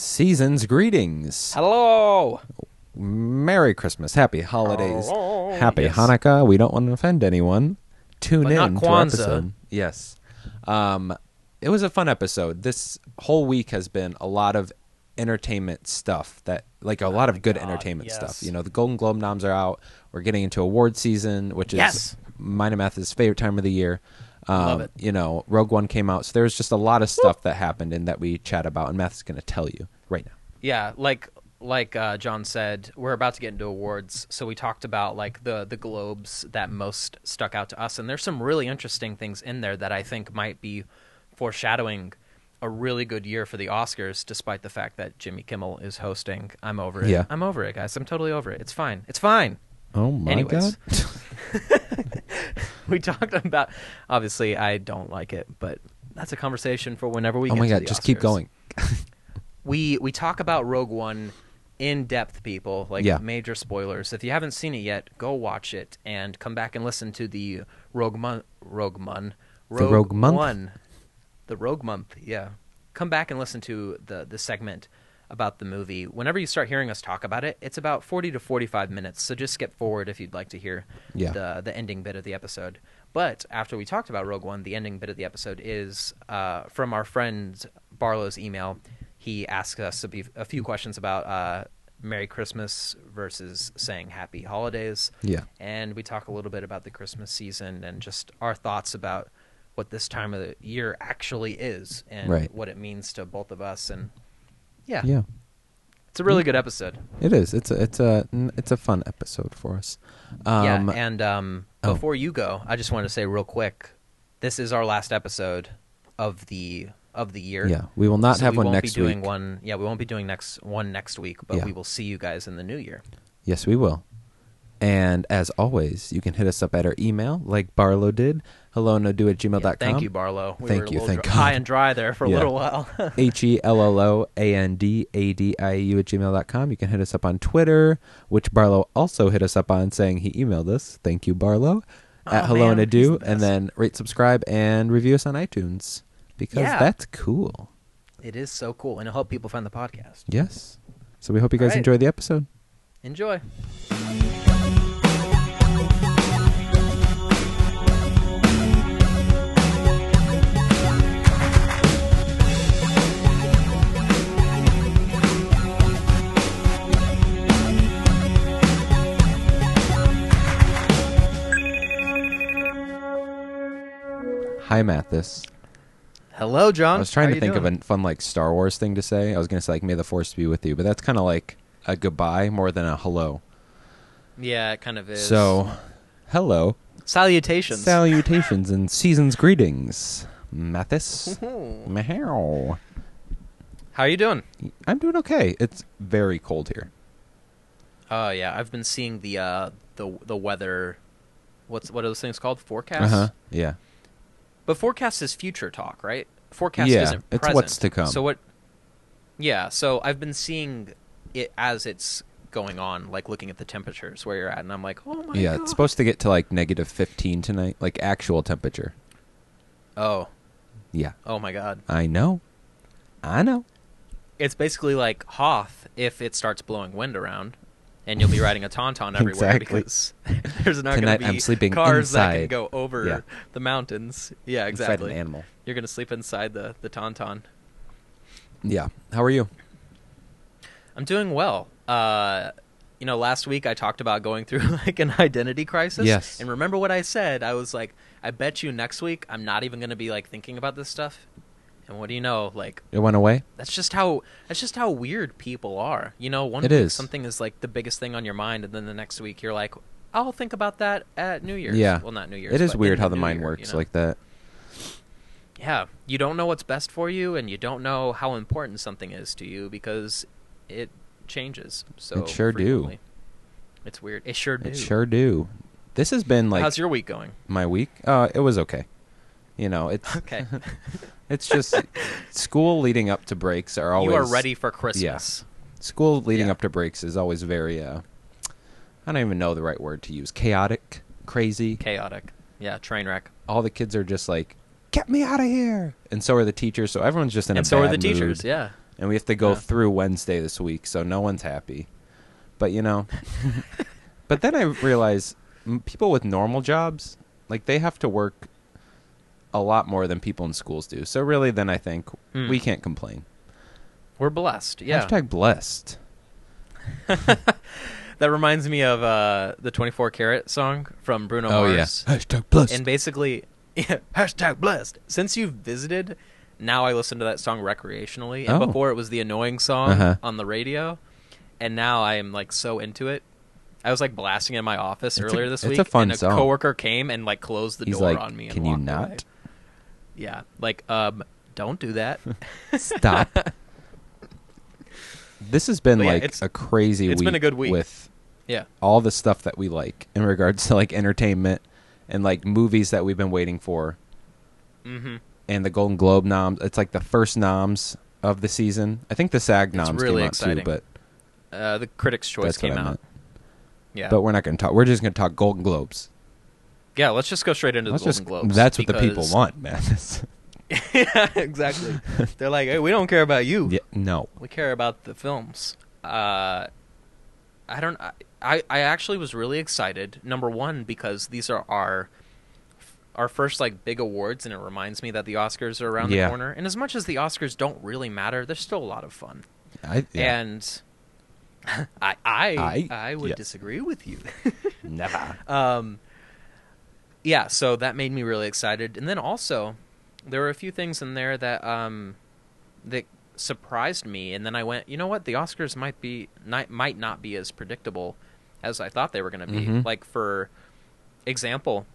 Season's greetings. Hello. Merry Christmas. Happy holidays. Hello. Happy Hanukkah. We don't want to offend anyone. Tune in to our episode. Yes. It was a fun episode. This whole week has been a lot of entertainment stuff that, like, a lot of good entertainment stuff. You know, the Golden Globe noms are out. We're getting into award season, which is Minamath's favorite time of the year. Love it. You know, Rogue One came out, so there's just a lot of stuff that happened and that we chat about, and Math's going to tell you right now. Yeah, like John said, we're about to get into awards, so we talked about like the Globes that most stuck out to us, and there's some really interesting things in there that I think might be foreshadowing a really good year for the Oscars, despite the fact that Jimmy Kimmel is hosting. I'm over it. Yeah. I'm over it, guys. I'm totally over it. It's fine. It's fine. Oh, my God. We talked about, obviously, I don't like it, but that's a conversation for whenever we get to the Oscars. Oh, my God. Just keep going. We talk about Rogue One in depth, people, major spoilers. If you haven't seen it yet, go watch it and come back and listen to the Rogue Month, yeah. Come back and listen to the segment about the movie. Whenever you start hearing us talk about it, it's about 40 to 45 minutes, so just skip forward if you'd like to hear the ending bit of the episode. But after we talked about Rogue One, the ending bit of the episode is from our friend Barlow's email. He asked us a few questions about Merry Christmas versus saying Happy Holidays. Yeah. And we talk a little bit about the Christmas season and just our thoughts about what this time of the year actually is and what it means to both of us. And yeah, it's a really good episode. It is. It's a fun episode for us. Before you go, I just wanted to say real quick, this is our last episode of the year. Yeah, we will not have one next week. Yeah, we won't be doing one next week, but we will see you guys in the new year. Yes, we will. And as always, you can hit us up at our email, like Barlow did, hellonodo@gmail.com. Yeah, thank you, Barlow. Thank you. High and dry there for a little while. helloandadiu@gmail.com. You can hit us up on Twitter, which Barlow also hit us up on saying he emailed us. Thank you, Barlow. At hellonodo, and then rate, subscribe, and review us on iTunes because that's cool. It is so cool, and it'll help people find the podcast. Yes. So we hope you guys enjoy the episode. Enjoy. Hi, Mathis. Hello, John. I was trying to think of a fun, like, Star Wars thing to say. I was going to say, like, may the Force be with you, but that's kind of like a goodbye more than a hello. Yeah, it kind of is. So, hello. Salutations. Salutations and season's greetings, Mathis. How are you doing? I'm doing okay. It's very cold here. Oh, yeah. I've been seeing the weather. What are those things called? Forecasts? Uh-huh. Yeah. But forecast is future talk, right? Forecast isn't present. It's what's to come. So I've been seeing it as it's going on, like looking at the temperatures where you're at, and I'm like, oh my God. Yeah, it's supposed to get to like -15 tonight, like actual temperature. Oh. Yeah. Oh my God. I know. It's basically like Hoth if it starts blowing wind around, and you'll be riding a Tauntaun everywhere because there's not going to be cars inside that can go over the mountains. Yeah, exactly. Inside an animal. You're going to sleep inside the Tauntaun. Yeah. How are you? I'm doing well. You know, last week I talked about going through like an identity crisis. Yes. And remember what I said? I was like, I bet you next week I'm not even going to be like thinking about this stuff. And what do you know? Like it went away. That's just how weird people are. You know, something is like the biggest thing on your mind, and then the next week you're like, I'll think about that at New Year's. Yeah. Well, not New Year's. It is weird how the mind works like that. Yeah. You don't know what's best for you, and you don't know how important something is to you because it changes. So it sure frequently. Do. It's weird. It sure do. It sure do. This has been like. How's your week going? My week? It was okay. You know, it's okay. It's just school leading up to breaks are always... You are ready for Christmas. Yeah. School leading up to breaks is always very, I don't even know the right word to use. Chaotic, crazy. Chaotic. Yeah, train wreck. All the kids are just like, get me out of here. And so are the teachers. So everyone's just in a bad mood. And so are the teachers, yeah. and we have to go through Wednesday this week, so no one's happy. But, you know, but then I realized people with normal jobs, like, they have to work a lot more than people in schools do. So really, then I think we can't complain. We're blessed. Yeah. Hashtag blessed. That reminds me of the 24 Karat song from Bruno Mars. Oh, yeah. Hashtag blessed. And basically, yeah, hashtag blessed. Since you've visited, now I listen to that song recreationally. And before, it was the annoying song on the radio. And now I am, like, so into it. I was, like, blasting in my office earlier this week. It's a fun song. And a coworker came and, like, closed the door on me and walked away. Can you not? Yeah. Like, don't do that. Stop. This has been, like, a crazy week. It's been a good week. With all the stuff that we like in regards to, like, entertainment and, like, movies that we've been waiting for. Mm-hmm. And the Golden Globe noms. It's, like, the first noms of the season. I think the SAG noms came out, too, but... the Critics' Choice came out. Yeah, but we're not going to talk. We're just going to talk Golden Globes. Yeah, let's just go straight into the Golden Globes. That's what the people want, man. Yeah, exactly. They're like, hey, we don't care about you. Yeah, no, we care about the films. I don't. I actually was really excited. Number one, because these are our first, like, big awards, and it reminds me that the Oscars are around the corner. And as much as the Oscars don't really matter, they're still a lot of fun. And I would disagree with you. Never. Yeah, so that made me really excited. And then also, there were a few things in there that that surprised me. And then I went, you know what? The Oscars might not be as predictable as I thought they were going to be. Mm-hmm. Like, for example,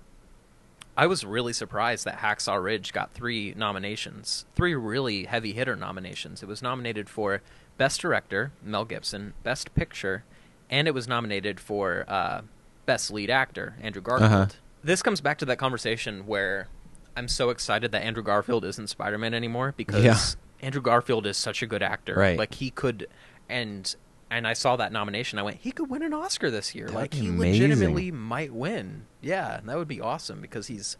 I was really surprised that Hacksaw Ridge got 3 nominations. 3 really heavy hitter nominations. It was nominated for Best Director, Mel Gibson, Best Picture, and it was nominated for Best Lead Actor, Andrew Garfield. This comes back to that conversation where I'm so excited that Andrew Garfield isn't Spider-Man anymore, because Andrew Garfield is such a good actor. Right. Like, he could, and I saw that nomination, I went, he could win an Oscar this year. That'd like, he amazing. Legitimately might win. Yeah, and that would be awesome, because he's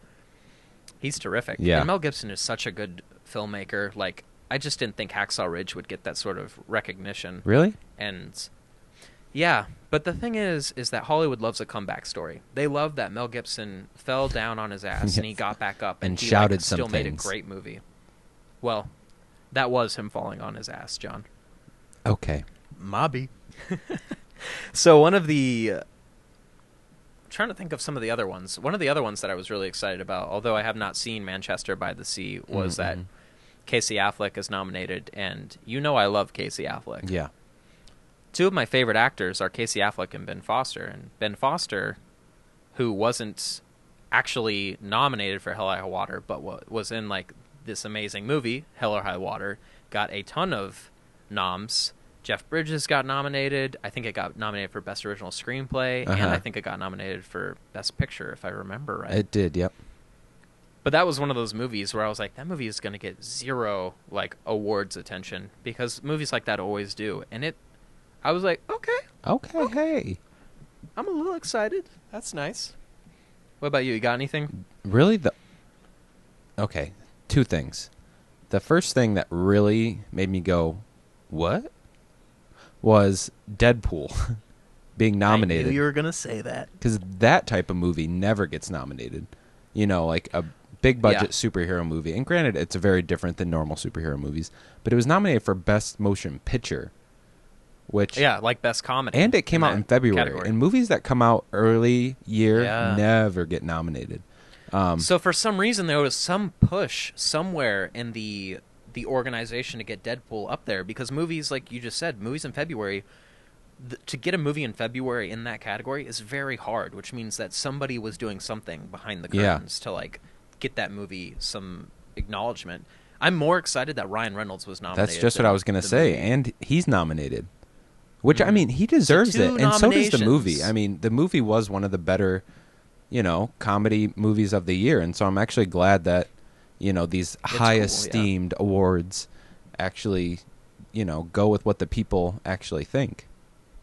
terrific. Yeah. And Mel Gibson is such a good filmmaker, like, I just didn't think Hacksaw Ridge would get that sort of recognition. Really? And yeah, but the thing is that Hollywood loves a comeback story. They love that Mel Gibson fell down on his ass and he got back up and he shouted some things. Still made a great movie. Well, that was him falling on his ass, John. Okay. Mobby. So one of the I'm trying to think of some of the other ones. One of the other ones that I was really excited about, although I have not seen Manchester by the Sea, was that Casey Affleck is nominated, and you know I love Casey Affleck. Yeah. 2 of my favorite actors are Casey Affleck and Ben Foster. And Ben Foster, who wasn't actually nominated for Hell or High Water, but was in, like, this amazing movie, Hell or High Water, got a ton of noms. Jeff Bridges got nominated. I think it got nominated for Best Original Screenplay, and I think it got nominated for Best Picture, if I remember right. It did, yep. But that was one of those movies where I was like, that movie is going to get 0, like, awards attention, because movies like that always do. And I was like, okay, hey, I'm a little excited. That's nice. What about you? You got anything? Really? Okay, 2 things. The first thing that really made me go, what? Was Deadpool being nominated. I knew you were going to say that. Because that type of movie never gets nominated. You know, like a big budget superhero movie. And granted, it's very different than normal superhero movies, but it was nominated for Best Motion Picture, which like Best Comedy. And it came out in February. Category. And movies that come out early year never get nominated. So for some reason there was some push somewhere in the organization to get Deadpool up there, because movies, like you just said, movies in February, to get a movie in February in that category is very hard, which means that somebody was doing something behind the curtains to, like, get that movie some acknowledgement. I'm more excited that Ryan Reynolds was nominated. That's just what I was going to say, and he's nominated, which, I mean, he deserves it, and so does the movie. I mean, the movie was one of the better, you know, comedy movies of the year, and so I'm actually glad that, you know, these high-esteemed awards actually, you know, go with what the people actually think.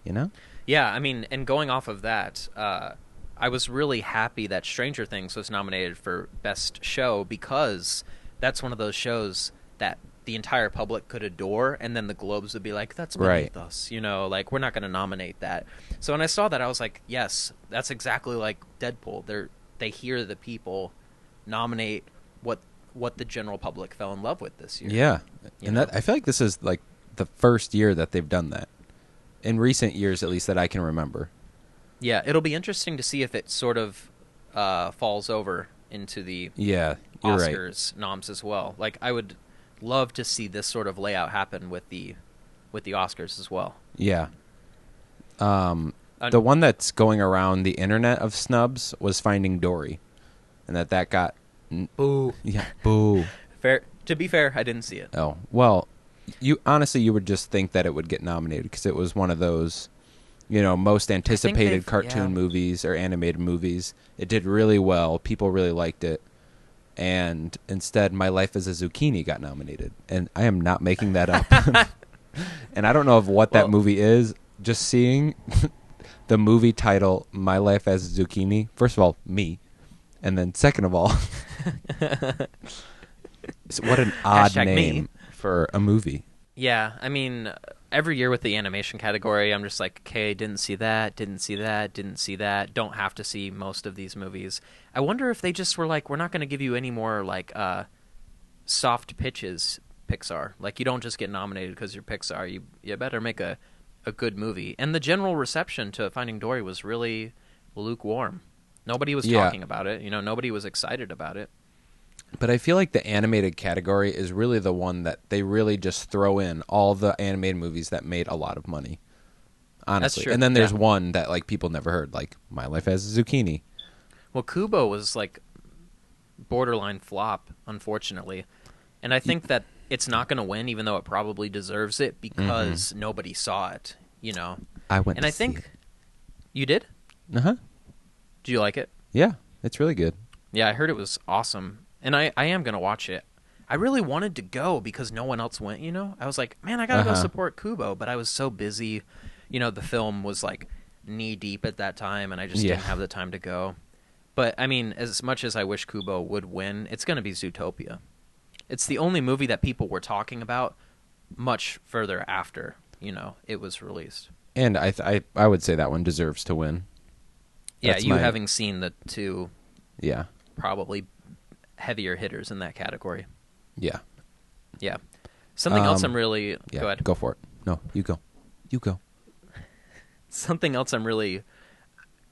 You know? Yeah, I mean, and going off of that, I was really happy that Stranger Things was nominated for Best Show, because that's one of those shows that the entire public could adore, and then the Globes would be like, that's beneath us, you know, like, we're not going to nominate that. So when I saw that, I was like, yes, that's exactly like Deadpool. They hear the people nominate what the general public fell in love with this year. Yeah, and that, I feel like this is like the first year that they've done that, in recent years at least that I can remember. Yeah, it'll be interesting to see if it sort of falls over into the Oscars noms as well. Like, I would love to see this sort of layout happen with the Oscars as well. Yeah. The one that's going around the internet of snubs was Finding Dory, and that got boo. Yeah, boo. Fair. To be fair, I didn't see it. Oh, well, you would just think that it would get nominated because it was one of those, you know, most anticipated cartoon movies or animated movies. It did really well. People really liked it. And instead, My Life as a Zucchini got nominated. And I am not making that up. And I don't know that movie is. Just seeing the movie title, My Life as a Zucchini, first of all, me. And then second of all, what an odd Hashtag name me. For a movie. Yeah, I mean, every year with the animation category, I'm just like, okay, didn't see that, didn't see that, didn't see that. Don't have to see most of these movies. I wonder if they just were like, we're not going to give you any more like soft pitches, Pixar. Like, you don't just get nominated because you're Pixar. You better make a good movie. And the general reception to Finding Dory was really lukewarm. Nobody was talking about it. You know, nobody was excited about it. But I feel like the animated category is really the one that they really just throw in all the animated movies that made a lot of money, honestly. That's true. And then there's one that, like, people never heard, like My Life as a Zucchini. Well, Kubo was, like, borderline flop, unfortunately. And I think that it's not going to win, even though it probably deserves it, because nobody saw it, you know. I went and to I see think it. You did? Uh-huh. Do you like it? Yeah, it's really good. Yeah, I heard it was awesome. And I am going to watch it. I really wanted to go because no one else went, you know? I was like, man, I got to go support Kubo. But I was so busy. You know, the film was like knee deep at that time, and I just didn't have the time to go. But, I mean, as much as I wish Kubo would win, it's going to be Zootopia. It's the only movie that people were talking about much further after, you know, it was released. And I would say that one deserves to win. That's having seen the two probably heavier hitters in that category. Yeah. Something else I'm really... Yeah, go ahead. Go for it. No, you go. Something else I'm really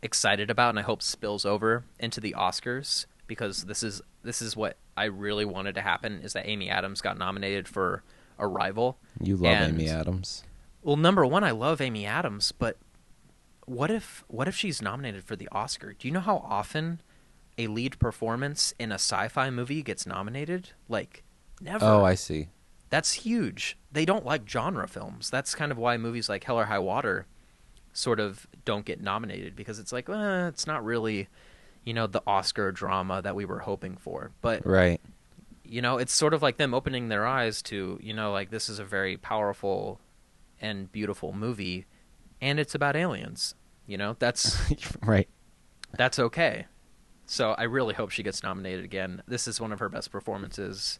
excited about, and I hope spills over into the Oscars, because this is what I really wanted to happen, is that Amy Adams got nominated for Arrival. You love Amy Adams. Well, number one, I love Amy Adams, but what if she's nominated for the Oscar? Do you know how often a lead performance in a sci-fi movie gets nominated? Like, never. Oh, I see. That's huge. They don't like genre films. That's kind of why movies like Hell or High Water sort of don't get nominated, because it's like, it's not really, you know, the Oscar drama that we were hoping for. But, you know, it's sort of like them opening their eyes to, you know, like, this is a very powerful and beautiful movie, and it's about aliens. You know, that's... That's okay. So I really hope she gets nominated again. This is one of her best performances.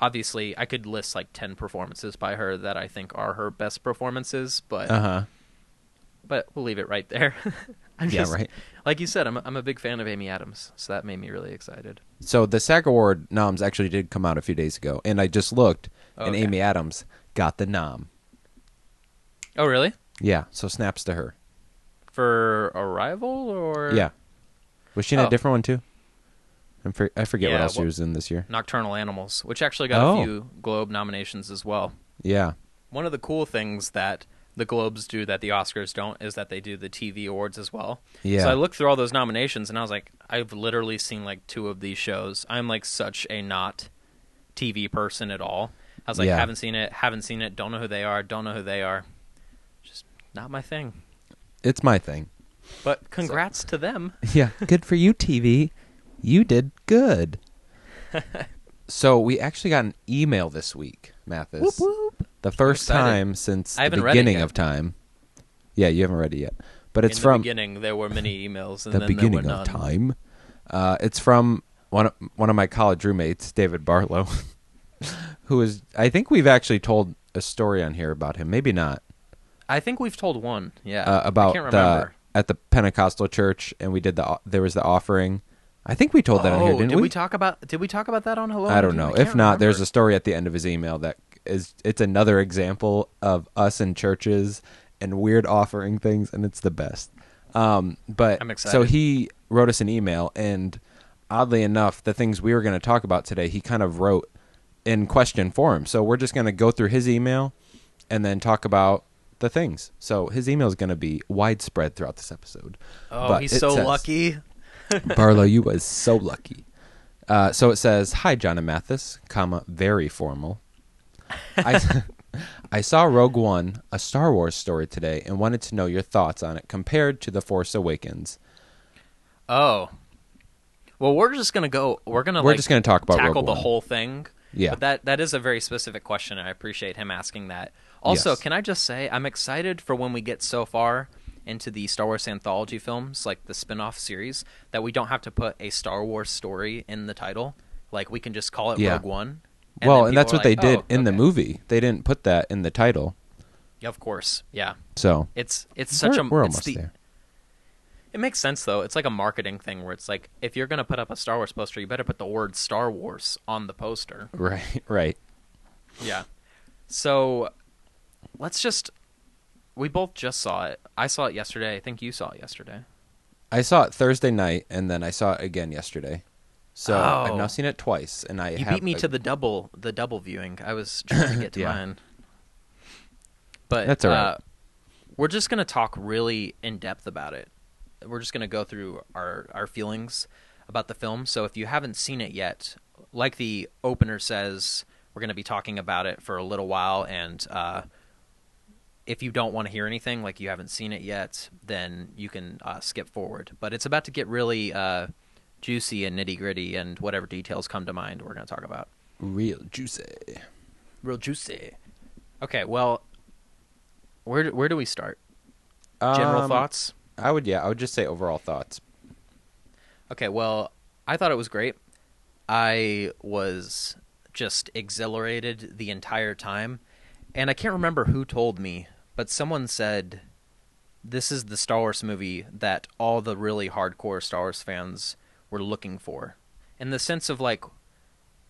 Obviously, I could list like 10 performances by her that I think are her best performances, but we'll leave it right there. Like you said, I'm a big fan of Amy Adams, so that made me really excited. So the SAG Award noms actually did come out a few days ago, and I just looked, and Amy Adams got the nom. Oh, really? Yeah, so snaps to her. For Arrival, or...? Yeah. Was she in a different one, too? I forget what else she was in this year. Nocturnal Animals, which actually got a few Globe nominations as well. Yeah. One of the cool things that the Globes do that the Oscars don't is that they do the TV awards as well. Yeah. So I looked through all those nominations, and I was like, I've literally seen, like, two of these shows. I'm, like, such a not TV person at all. I was like, haven't seen it, don't know who they are. Just not my thing. It's my thing. But congrats to them. Yeah, good for you, TV. You did good. So we actually got an email this week, Mathis. Whoop, whoop. The first time since the beginning of time. Yeah, you haven't read it yet. But it's from... In the beginning, there were many emails, and then there were none. The beginning of time. It's from one of my college roommates, David Barlow, who is, I think we've actually told a story on here about him. Maybe not. I think we've told one. Yeah. About I can't remember. At the Pentecostal church, and we did there was the offering. I think we told that on here, didn't we? Did we talk about that on Hello? I don't know. If not, there's a story at the end of his email that is. It's another example of us in churches and weird offering things, and it's the best. But I'm excited. So he wrote us an email, and oddly enough, the things we were going to talk about today, he kind of wrote in question form. So we're just going to go through his email and then talk about the things. So his email is going to be widespread throughout this episode. Oh, but he's so lucky. Barlow, you was so lucky. So it says, "Hi, John and Mathis, comma, very formal. I saw Rogue One, a Star Wars story today, and wanted to know your thoughts on it compared to The Force Awakens." Oh. Well, we're just going to go. We're just going to tackle the whole thing. Yeah. But that is a very specific question, and I appreciate him asking that. Also, yes. Can I just say, I'm excited for when we get so far into the Star Wars anthology films, like the spin-off series, that we don't have to put a Star Wars story in the title. Like, we can just call it Rogue One. And and that's what they did in the movie. They didn't put that in the title. Yeah, of course, yeah. So we're almost there. It makes sense, though. It's like a marketing thing where it's like, if you're going to put up a Star Wars poster, you better put the word Star Wars on the poster. Right. Yeah. So let's just... We both just saw it. I saw it yesterday. I think you saw it yesterday. I saw it Thursday night, and then I saw it again yesterday. So I've now seen it twice, and I have beat me to the double viewing. I was trying to get to mine, but that's all right. We're just gonna talk really in depth about it. We're just gonna go through our feelings about the film. So if you haven't seen it yet, like the opener says, we're gonna be talking about it for a little while, and. If you don't want to hear anything, like you haven't seen it yet, then you can skip forward. But it's about to get really juicy and nitty-gritty, and whatever details come to mind, we're going to talk about. Real juicy. Okay, well, where do we start? General thoughts? I would just say overall thoughts. Okay, well, I thought it was great. I was just exhilarated the entire time. And I can't remember who told me, but someone said, this is the Star Wars movie that all the really hardcore Star Wars fans were looking for. In the sense of, like,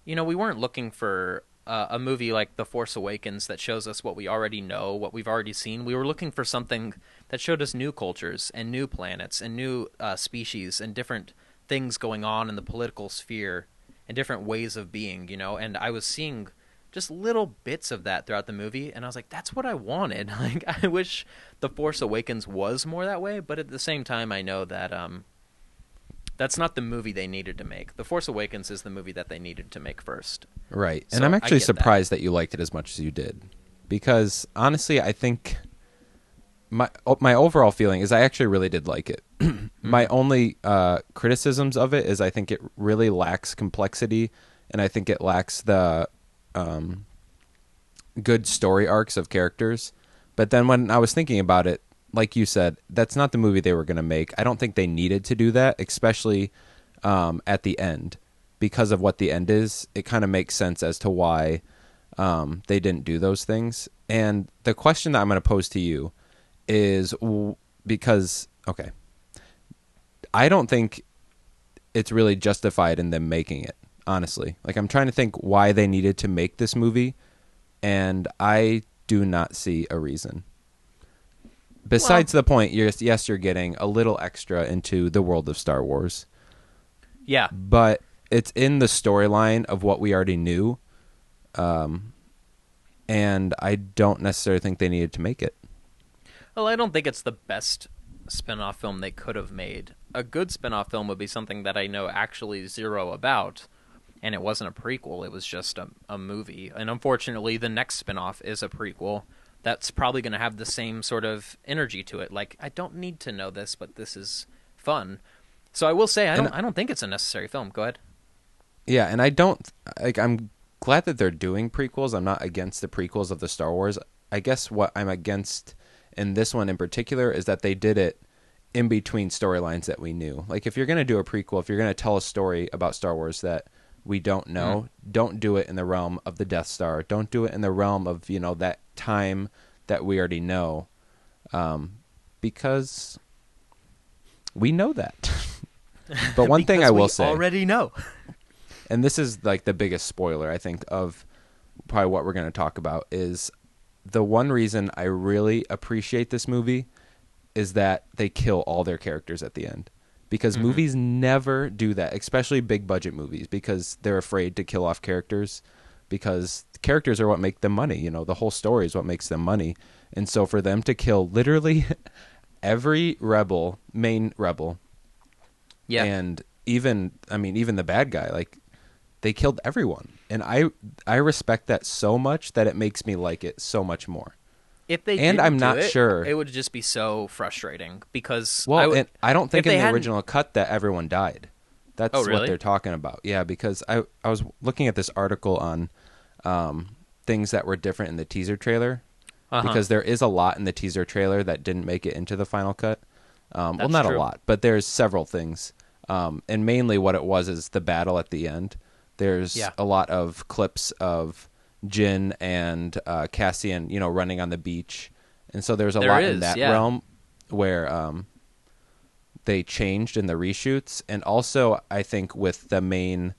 you know, we weren't looking for a movie like The Force Awakens that shows us what we already know, what we've already seen. We were looking for something that showed us new cultures and new planets and new species and different things going on in the political sphere and different ways of being, you know. And I was seeing just little bits of that throughout the movie, and I was like, that's what I wanted. Like, I wish The Force Awakens was more that way, but at the same time, I know that that's not the movie they needed to make. The Force Awakens is the movie that they needed to make first. Right, so and I'm actually surprised that you liked it as much as you did, because honestly, I think my overall feeling is I actually really did like it. My only criticisms of it is I think it really lacks complexity, and I think it lacks the... good story arcs of characters. But then when I was thinking about it, like you said, that's not the movie they were going to make. I don't think they needed to do that, especially at the end. Because of what the end is, it kind of makes sense as to why they didn't do those things. And the question that I'm going to pose to you is because I don't think it's really justified in them making it. Honestly, like I'm trying to think why they needed to make this movie, and I do not see a reason. Besides the point, you're getting a little extra into the world of Star Wars. Yeah. But it's in the storyline of what we already knew, and I don't necessarily think they needed to make it. Well, I don't think it's the best spin-off film they could have made. A good spin-off film would be something that I know actually zero about. And it wasn't a prequel. It was just a movie. And unfortunately, the next spinoff is a prequel that's probably going to have the same sort of energy to it. Like, I don't need to know this, but this is fun. So I will say, I don't think it's a necessary film. Go ahead. Yeah, and I don't... Like, I'm glad that they're doing prequels. I'm not against the prequels of the Star Wars. I guess what I'm against in this one in particular is that they did it in between storylines that we knew. Like, if you're going to do a prequel, if you're going to tell a story about Star Wars that we don't know. Mm. Don't do it in the realm of the Death Star. Don't do it in the realm of, you know, that time that we already know. Because we know that. But one thing I will say, we already know. And this is like the biggest spoiler, I think, of probably what we're going to talk about, is the one reason I really appreciate this movie is that they kill all their characters at the end, because mm-hmm. movies never do that, especially big budget movies, because they're afraid to kill off characters, because characters are what make them money. You know, the whole story is what makes them money. And so for them to kill literally every rebel, main rebel, yeah, and even, I mean, even the bad guy, like, they killed everyone. And I respect that so much that it makes me like it so much more. If they and I'm not it, sure, it would just be so frustrating, because I don't think in the original cut that everyone died. That's what they're talking about. Yeah, because I was looking at this article on things that were different in the teaser trailer, because there is a lot in the teaser trailer that didn't make it into the final cut. Well, not true. A lot, but there's several things. And mainly what it was is the battle at the end. There's a lot of clips of Jyn and Cassian, you know, running on the beach. And so there's a lot in that realm where they changed in the reshoots. And also, I think with the main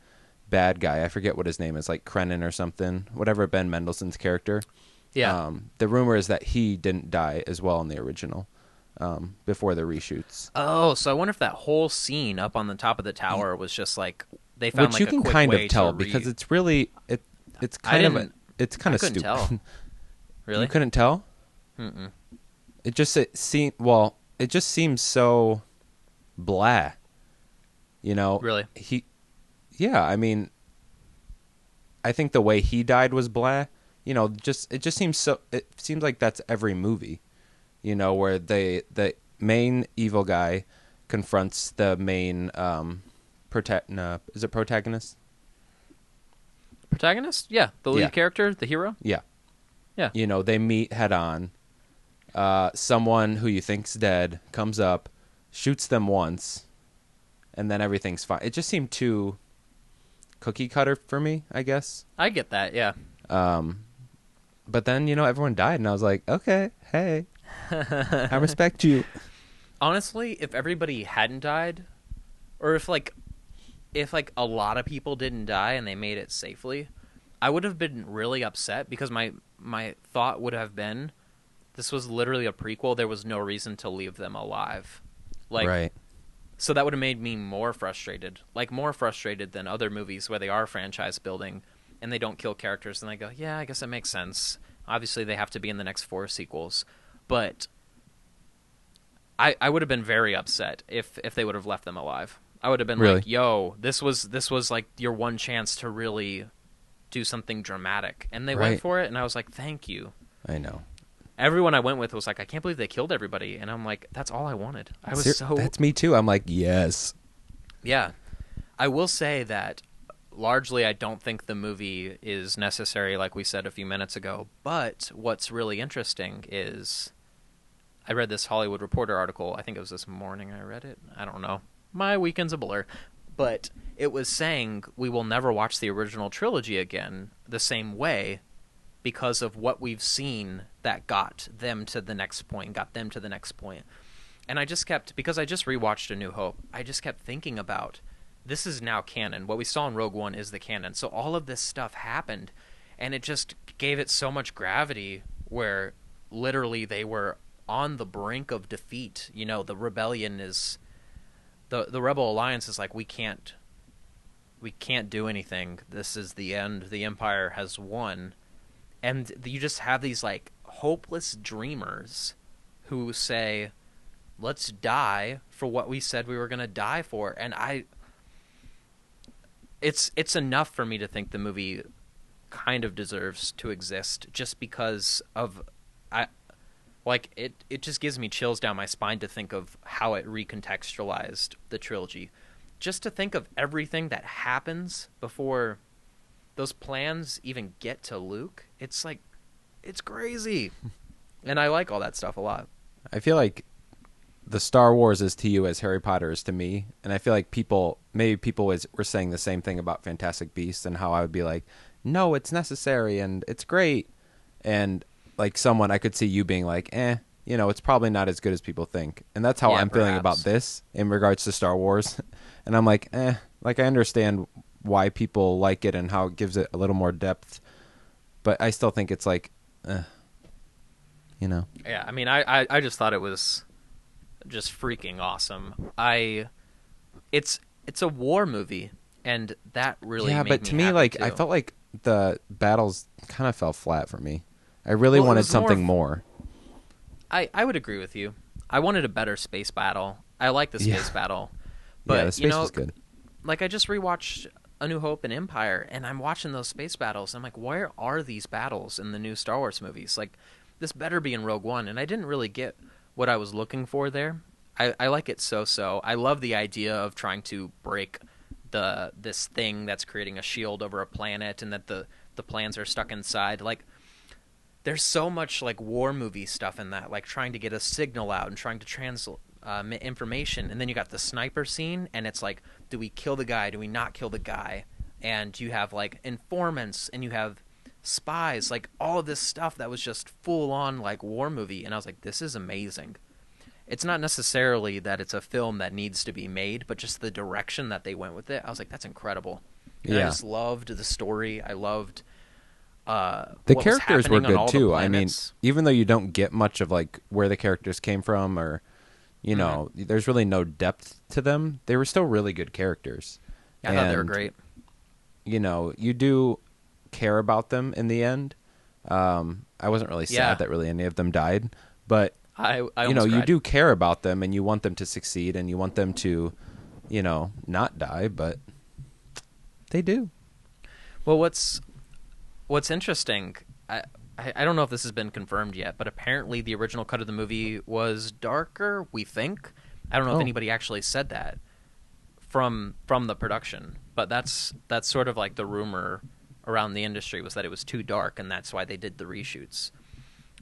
bad guy, I forget what his name is, like Krenan or something, whatever Ben Mendelsohn's character. Yeah. The rumor is that he didn't die as well in the original. Before the reshoots. Oh, so I wonder if that whole scene up on the top of the tower was just like they found which like a quick way to you can kind of tell because it's really it's kind of stupid. Tell. Really? You couldn't tell? Mm-mm. It just seems so blah. You know. Really? I mean, I think the way he died was blah. You know, it seems like that's every movie. You know, where the main evil guy confronts the main protagonist? Yeah, the lead character, the hero? Yeah. Yeah. You know, they meet head on. Someone who you think's dead comes up, shoots them once, and then everything's fine. It just seemed too cookie cutter for me, I guess. I get that, yeah. But then, you know, everyone died, and I was like, okay, hey. I respect you. Honestly, if everybody hadn't died, or if a lot of people didn't die and they made it safely, I would have been really upset, because my thought would have been, this was literally a prequel. There was no reason to leave them alive. Like, right. So that would have made me more frustrated than other movies where they are franchise building and they don't kill characters. And I go, yeah, I guess that makes sense. Obviously, they have to be in the next 4 sequels. But I would have been very upset if they would have left them alive. I would have been like, yo, this was like your one chance to really do something dramatic. And they went for it, and I was like, thank you. I know. Everyone I went with was like, I can't believe they killed everybody. And I'm like, that's all I wanted. I was That's me too. I'm like, yes. Yeah. I will say that largely I don't think the movie is necessary, like we said a few minutes ago. But what's really interesting is, I read this Hollywood Reporter article. I think it was this morning I read it. I don't know. My weekend's a blur. But it was saying we will never watch the original trilogy again the same way because of what we've seen that got them to the next point, And I just kept, because I just rewatched A New Hope, I just kept thinking about, this is now canon. What we saw in Rogue One is the canon. So all of this stuff happened, and it just gave it so much gravity where literally they were on the brink of defeat. You know, the rebellion is the Rebel Alliance is like, we can't do anything. This is the end. The Empire has won. And you just have these like hopeless dreamers who say, let's die for what we said we were going to die for. And it's enough for me to think the movie kind of deserves to exist, just because of it just gives me chills down my spine to think of how it recontextualized the trilogy. Just to think of everything that happens before those plans even get to Luke, it's like, it's crazy. And I like all that stuff a lot. I feel like the Star Wars is to you as Harry Potter is to me, and I feel like people maybe people were saying the same thing about Fantastic Beasts and how I would be like, no, it's necessary and it's great. And like someone, I could see you being like, eh, you know, it's probably not as good as people think. And that's how I'm feeling about this in regards to Star Wars. And I'm like, eh, like I understand why people like it and how it gives it a little more depth. But I still think it's like, you know. Yeah, I mean, I just thought it was just freaking awesome. It's a war movie, and that really made me happy. Yeah, but to me, like, too. I felt like the battles kind of fell flat for me. I really wanted something more. I would agree with you. I wanted a better space battle. I like the space battle. But, yeah, the space was good. Like, I just rewatched A New Hope and Empire, and I'm watching those space battles, and I'm like, where are these battles in the new Star Wars movies? Like, this better be in Rogue One, and I didn't really get what I was looking for there. I like it so-so. I love the idea of trying to break this thing that's creating a shield over a planet, and that the plans are stuck inside. Like, there's so much like war movie stuff in that, like trying to get a signal out and trying to translate information. And then you got the sniper scene, and it's like, do we kill the guy? Do we not kill the guy? And you have like informants, and you have spies, like all of this stuff that was just full on like war movie. And I was like, this is amazing. It's not necessarily that it's a film that needs to be made, but just the direction that they went with it. I was like, that's incredible. Yeah. I just loved the story. I loved the characters were good too. I mean, even though you don't get much of like where the characters came from, or you know, there's really no depth to them, they were still really good characters. Yeah, I thought they were great. You know, you do care about them in the end. I wasn't really sad that really any of them died, but I you know, you do care about them, and you want them to succeed, and you want them to, you know, not die, but they do. Well, what's interesting, I don't know if this has been confirmed yet, but apparently the original cut of the movie was darker, we think. I don't know if anybody actually said that from the production, but that's sort of like the rumor around the industry, was that it was too dark, and that's why they did the reshoots.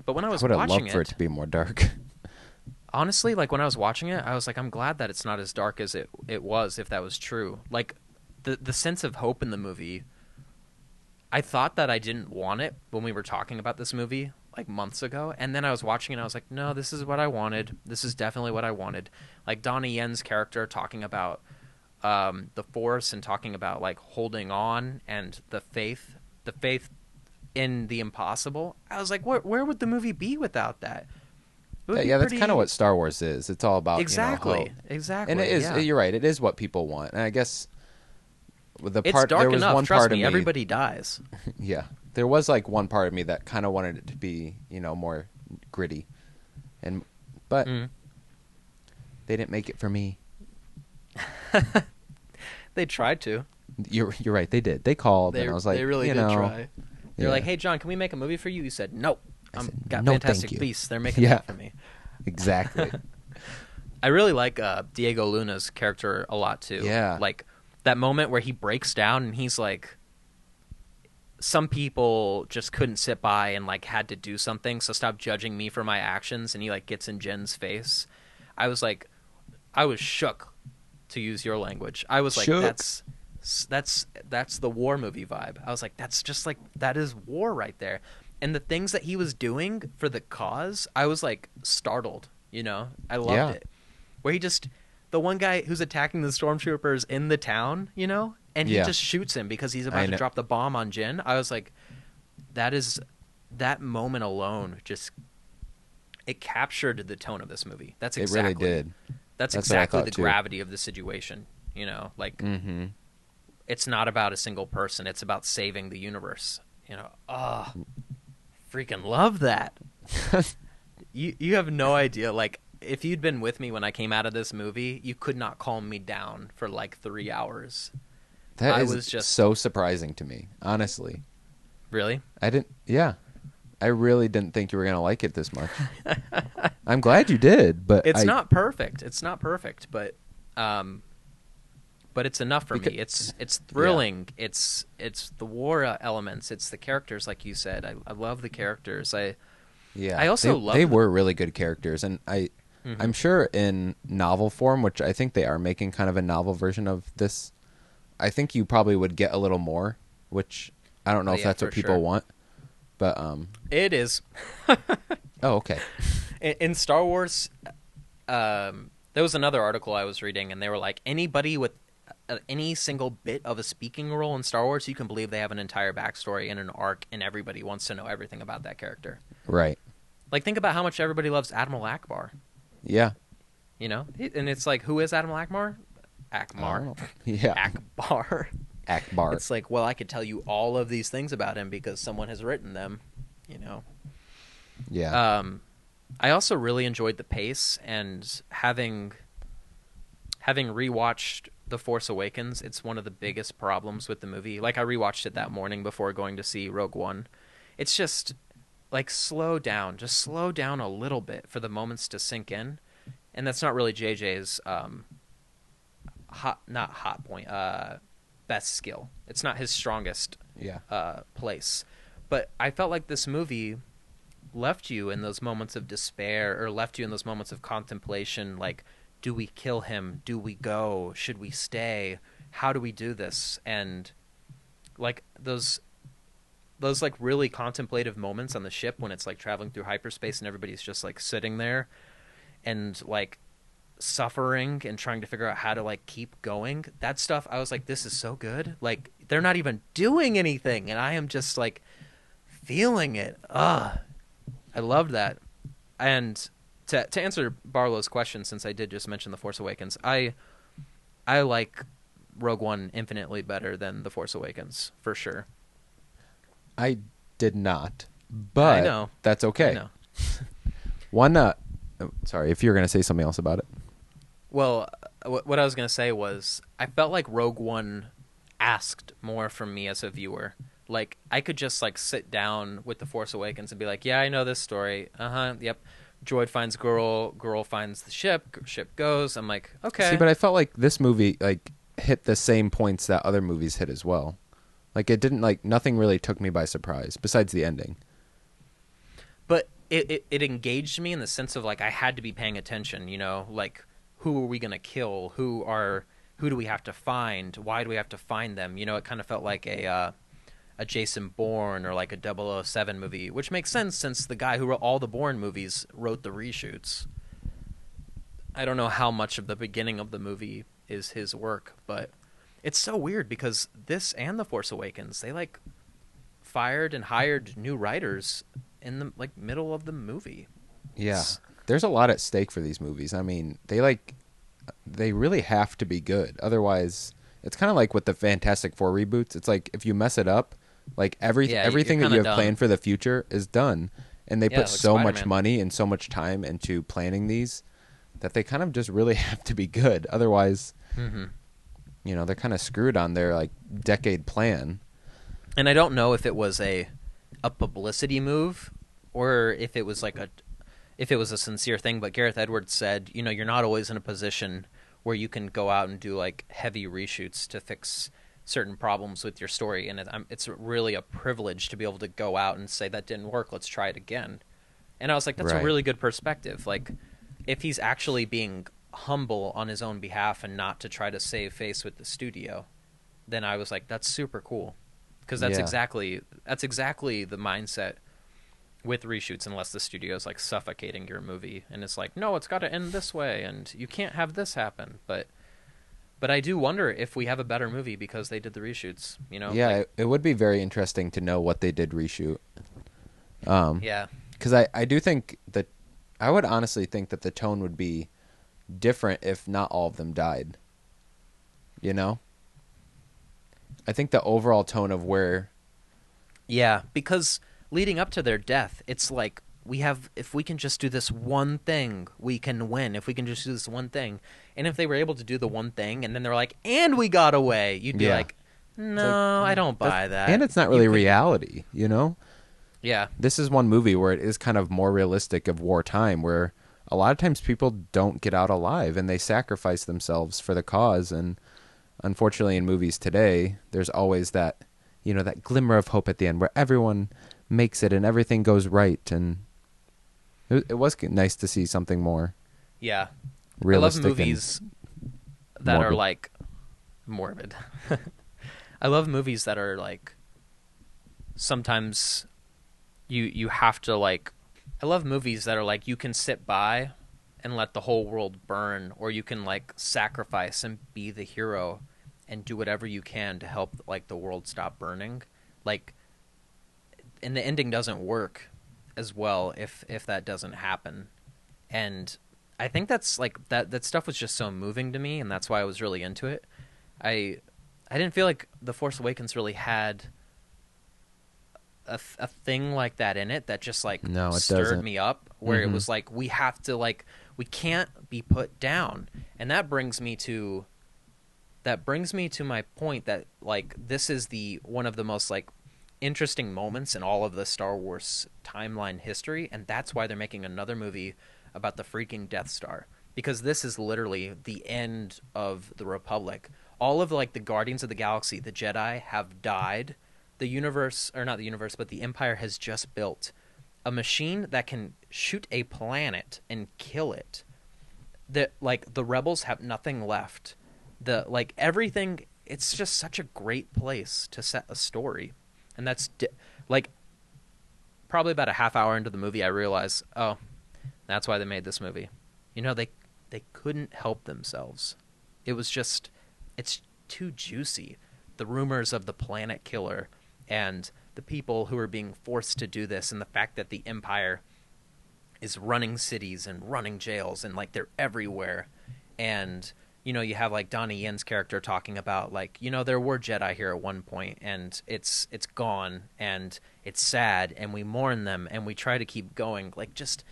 But when I was watching it, I would have loved for it to be more dark. Honestly, like when I was watching it, I was like, I'm glad that it's not as dark as it was, if that was true. Like the sense of hope in the movie, I thought that I didn't want it when we were talking about this movie like months ago. And then I was watching it and I was like, no, this is what I wanted. This is definitely what I wanted. Like Donnie Yen's character talking about the Force, and talking about like holding on, and the faith in the impossible. I was like, where would the movie be without that? Yeah, that's kind of what Star Wars is. It's all about exactly. And it is. Yeah. You're right. It is what people want. And I guess the part there was one part of me. Everybody dies. Yeah, there was like one part of me that kind of wanted it to be, you know, more gritty, and but they didn't make it for me. They tried to. You're right. They did. They called, and I was like, they really did try. They're like, hey, John, can we make a movie for you? You said, nope. I've got Fantastic Beasts. They're making that for me. Exactly. I really like Diego Luna's character a lot, too. Yeah. Like, that moment where he breaks down and he's like, some people just couldn't sit by and, like, had to do something, so stop judging me for my actions. And he, like, gets in Jen's face. I was like, I was shook, to use your language. I was like, shook. That's the war movie vibe. I was like, that's just like, that is war right there. And the things that he was doing for the cause, I was like startled, you know? I loved it. Where he just, the one guy who's attacking the stormtroopers in the town, you know, and he just shoots him because he's about to drop the bomb on Jyn. I was like, that moment alone, just, it captured the tone of this movie. It really did. That's exactly the gravity of the situation, you know, like, it's not about a single person. It's about saving the universe. You know, freaking love that. You have no idea. Like, if you'd been with me when I came out of this movie, you could not calm me down for like 3 hours. That was just so surprising to me, honestly. Really? I really didn't think you were going to like it this much. I'm glad you did, but it's not perfect. It's not perfect, but it's enough for me. It's thrilling. Yeah. It's the war elements. It's the characters, like you said. I love the characters. I also love. They were really good characters, and I Mm-hmm. I'm sure in novel form, which I think they are making kind of a novel version of this, I think you probably would get a little more, which I don't know if that's what people want. But it is. Oh, okay. In Star Wars, there was another article I was reading, and they were like, anybody with any single bit of a speaking role in Star Wars, you can believe they have an entire backstory and an arc, and everybody wants to know everything about that character. Right. Like, think about how much everybody loves Admiral Ackbar. Yeah. You know? And it's like, who is Admiral Ackbar? Ackbar. Oh, yeah. Ackbar. Ackbar. It's like, well, I could tell you all of these things about him because someone has written them, you know? Yeah. I also really enjoyed the pace, and having rewatched The Force Awakens, it's one of the biggest problems with the movie. Like, I rewatched it that morning before going to see Rogue One. It's just, like, slow down. Just slow down a little bit for the moments to sink in. And that's not really JJ's best skill. It's not his strongest place. But I felt like this movie left you in those moments of despair, or left you in those moments of contemplation, like, do we kill him? Do we go? Should we stay? How do we do this? And like those like really contemplative moments on the ship when it's like traveling through hyperspace and everybody's just like sitting there and like suffering and trying to figure out how to like keep going. That stuff, I was like, this is so good. Like, they're not even doing anything, and I am just like feeling it. I loved that. And to answer Barlow's question, since I did just mention The Force Awakens, I like Rogue One infinitely better than The Force Awakens, for sure. I did not, but I know. That's okay. I know. Sorry, if you were going to say something else about it. Well, what I was going to say was I felt like Rogue One asked more from me as a viewer. Like, I could just, like, sit down with The Force Awakens and be like, yeah, I know this story. Uh-huh, yep. Droid finds girl finds the ship goes. I'm like, okay. See, but I felt like this movie like hit the same points that other movies hit as well. Like, it didn't, like, nothing really took me by surprise besides the ending. But it engaged me in the sense of like, I had to be paying attention, you know, like, who are we going to kill? Who do we have to find? Why do we have to find them? You know, it kind of felt like a Jason Bourne or like a 007 movie, which makes sense since the guy who wrote all the Bourne movies wrote the reshoots. I don't know how much of the beginning of the movie is his work, but it's so weird because this and The Force Awakens, they like fired and hired new writers in the like middle of the movie. Yeah. There's a lot at stake for these movies. I mean, they really have to be good. Otherwise, it's kind of like with the Fantastic Four reboots. It's like if you mess it up, like everything that you have planned for the future is done. And they put so much money and so much time into planning these that they kind of just really have to be good. Otherwise, you know, they're kind of screwed on their like decade plan. And I don't know if it was a publicity move or if it was like if it was a sincere thing. But Gareth Edwards said, you know, you're not always in a position where you can go out and do like heavy reshoots to fix certain problems with your story. And it's really a privilege to be able to go out and say, that didn't work, let's try it again. And I was like, that's a really good perspective. Like, if he's actually being humble on his own behalf and not to try to save face with the studio, then I was like, that's super cool. Because that's exactly the mindset with reshoots, unless the studio's like suffocating your movie and it's like, no, it's got to end this way and you can't have this happen. But I do wonder if we have a better movie because they did the reshoots, you know? Yeah, like, it would be very interesting to know what they did reshoot. Yeah. Because I do think that, I would honestly think that the tone would be different if not all of them died. You know? I think the overall tone of where... Yeah, because leading up to their death, it's like, if we can just do this one thing, we can win. If we can just do this one thing. And if they were able to do the one thing, and then they're like, and we got away, you'd be like, no, I don't buy that. And it's not really reality, you know? Yeah. This is one movie where it is kind of more realistic of wartime, where a lot of times people don't get out alive, and they sacrifice themselves for the cause. And unfortunately, in movies today, there's always that, you know, that glimmer of hope at the end where everyone makes it and everything goes right. And it was nice to see something more. Yeah. Realistic. I love movies that morbid. Are like morbid. I love movies that are like sometimes you have to like. I love movies that are like you can sit by and let the whole world burn, or you can like sacrifice and be the hero and do whatever you can to help like the world stop burning. Like, and the ending doesn't work as well if that doesn't happen. And I think that's like that stuff was just so moving to me, and that's why I was really into it. I didn't feel like The Force Awakens really had a thing like that in it that just like stirred me up, where it was like we have to like we can't be put down. And that brings me to my point that like this is the one of the most like interesting moments in all of the Star Wars timeline history, and that's why they're making another movie about the freaking Death Star, because this is literally the end of the Republic. All of like the Guardians of the Galaxy, the Jedi have died. The universe, or not the universe, but the Empire has just built a machine that can shoot a planet and kill it. That like the rebels have nothing left. The like everything. It's just such a great place to set a story, and that's like probably about a half hour into the movie, I realize, oh, that's why they made this movie. You know, they couldn't help themselves. It was just, it's too juicy. The rumors of the planet killer, and the people who are being forced to do this, and the fact that the Empire is running cities and running jails and like they're everywhere. And you know, you have like Donnie Yen's character talking about like, you know, there were Jedi here at one point and it's gone and it's sad and we mourn them and we try to keep going. Like, just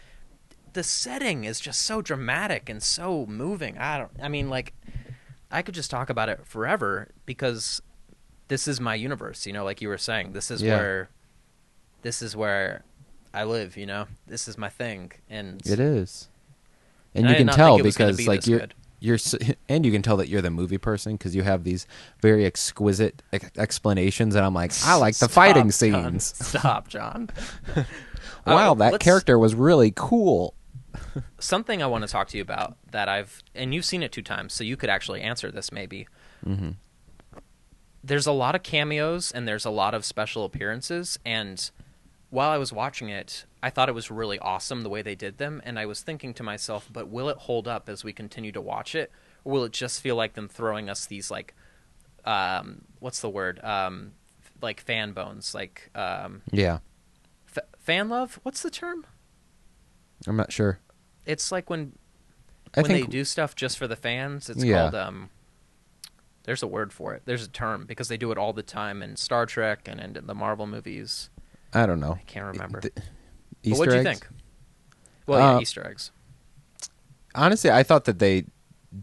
the setting is just so dramatic and so moving. I mean like I could just talk about it forever, because this is my universe, you know, like you were saying, this is where I live, you know, this is my thing. And it is. And you can tell, because like you can tell that you're the movie person, because you have these very exquisite explanations. And I'm like, I like the fighting scenes. Stop, John. Wow. That character was really cool. Something I want to talk to you about that and you've seen it 2 times, so you could actually answer this maybe. Mm-hmm. There's a lot of cameos and there's a lot of special appearances, and while I was watching it, I thought it was really awesome the way they did them, and I was thinking to myself, but will it hold up as we continue to watch it, or will it just feel like them throwing us these like like fan bones, like fan love? What's the term? I'm not sure. It's like when they do stuff just for the fans, it's called there's a word for it. There's a term, because they do it all the time in Star Trek and in the Marvel movies. I don't know. I can't remember. But what'd you think? Well, yeah, Easter eggs. Honestly, I thought that they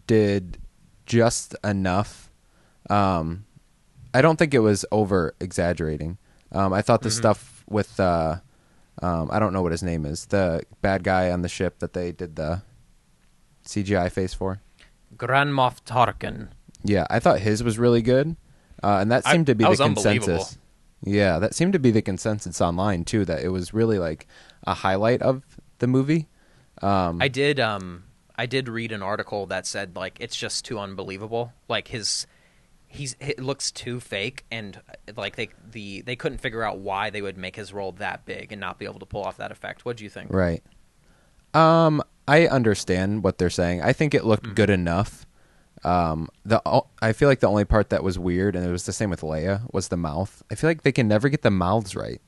did just enough. I don't think it was over exaggerating. I thought the stuff with I don't know what his name is, the bad guy on the ship that they did the CGI face for. Grand Moff Tarkin. Yeah, I thought his was really good. And that seemed to be the consensus. Yeah, that seemed to be the consensus online, too, that it was really like a highlight of the movie. I did read an article that said, like, it's just too unbelievable. Like, it looks too fake, and like they couldn't figure out why they would make his role that big and not be able to pull off that effect. What do you think? Right. I understand what they're saying. I think it looked good enough. I feel like the only part that was weird, and it was the same with Leia, was the mouth. I feel like they can never get the mouths right.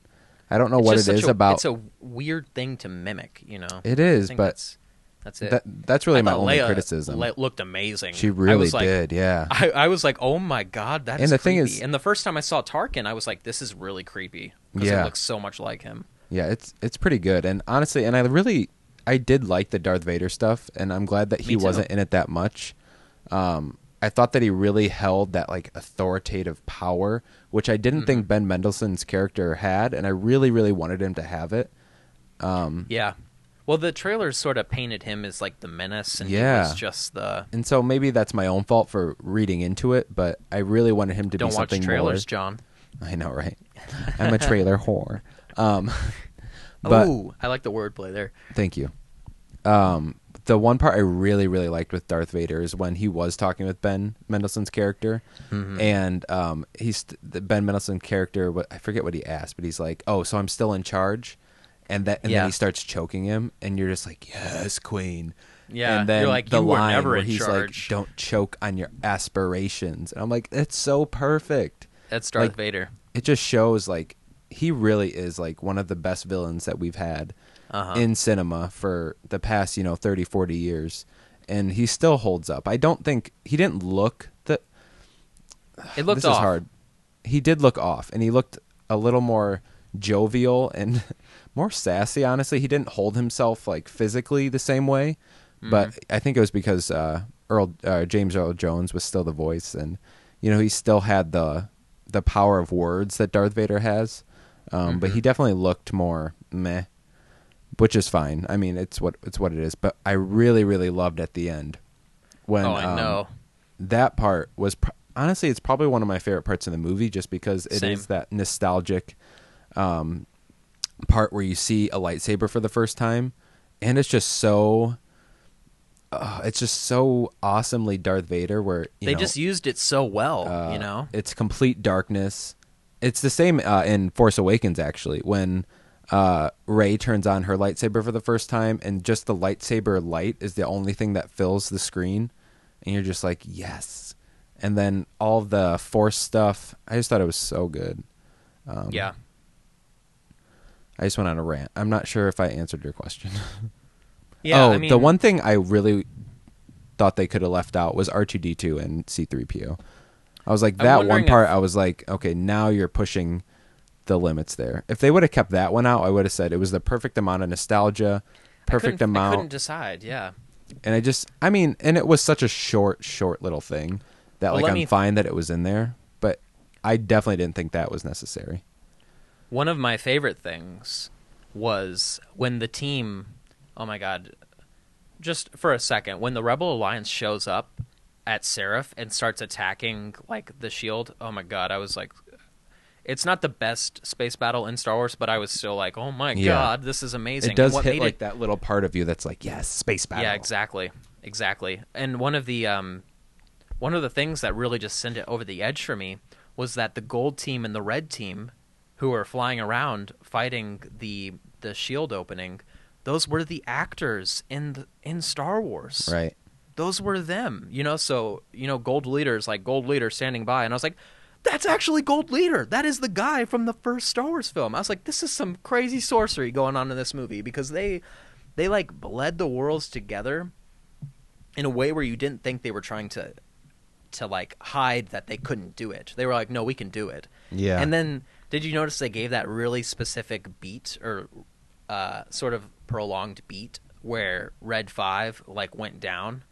I don't know what it is about. It's a weird thing to mimic, you know. It is, but. That's it. That's really my only criticism. Leia looked amazing. She really did, yeah. I was like, oh my God, that's creepy. And the first time I saw Tarkin, I was like, this is really creepy, because it looks so much like him. Yeah, it's pretty good. And honestly, and I did like the Darth Vader stuff, and I'm glad that he wasn't in it that much. I thought that he really held that like authoritative power, which I didn't think Ben Mendelsohn's character had, and I really, really wanted him to have it. Yeah. Well, the trailers sort of painted him as like the menace, and he was just the. And so maybe that's my own fault for reading into it, but I really wanted him to be something more. Don't watch trailers, John. I know, right? I'm a trailer whore. But, I like the wordplay there. Thank you. The one part I really, really liked with Darth Vader is when he was talking with Ben Mendelsohn's character, mm-hmm. and the Ben Mendelsohn's character, I forget what he asked, but he's like, "Oh, so I'm still in charge," and then he starts choking him, and you're just like, "Yes, Queen." Yeah, and then you're like, the line where he's charge. Like, "Don't choke on your aspirations," and I'm like, "That's so perfect." That's Darth Vader. It just shows like he really is like one of the best villains that we've had. Uh-huh. in cinema for the past, 30, 40 years. And he still holds up. I don't think... He didn't look... It looked off. This is hard. He did look off, and he looked a little more jovial and more sassy, honestly. He didn't hold himself, physically the same way. Mm-hmm. But I think it was because James Earl Jones was still the voice, and, he still had the power of words that Darth Vader has. Mm-hmm. But he definitely looked more meh. Which is fine. I mean, it's what it is. But I really, really loved at the end when I know. That part was honestly, it's probably one of my favorite parts of the movie, just because it is that nostalgic part where you see a lightsaber for the first time, and it's just so awesomely Darth Vader. Where they just used it so well. It's complete darkness. It's the same in Force Awakens actually when. Rey turns on her lightsaber for the first time, and just the lightsaber light is the only thing that fills the screen, and you're just like, yes. And then all the Force stuff, I just thought it was so good. I just went on a rant. I'm not sure if I answered your question. The one thing I really thought they could have left out was R2-D2 and C-3PO. I was like, that one part, I was like, okay, now you're pushing the limits there. If they would have kept that one out, I would have said it was the perfect amount of nostalgia, I couldn't decide, yeah. And and it was such a short little thing that I'm fine that it was in there, but I definitely didn't think that was necessary. One of my favorite things was when the team, oh my God, just for a second, when the Rebel Alliance shows up at Seraph and starts attacking the shield, oh my God, I was like, it's not the best space battle in Star Wars, but I was still like, oh my God, this is amazing. It does hit that little part of you that's like, yes, space battle. Yeah, exactly. And one of the things that really just sent it over the edge for me was that the gold team and the red team who were flying around fighting the shield opening, those were the actors in Star Wars. Right. Those were them, so, gold leader standing by. And I was like, that's actually Gold Leader. That is the guy from the first Star Wars film. I was like, this is some crazy sorcery going on in this movie, because they bled the worlds together in a way where you didn't think they were trying to hide that they couldn't do it. They were like, no, we can do it. Yeah. And then did you notice they gave that really specific beat or sort of prolonged beat where Red 5 went down?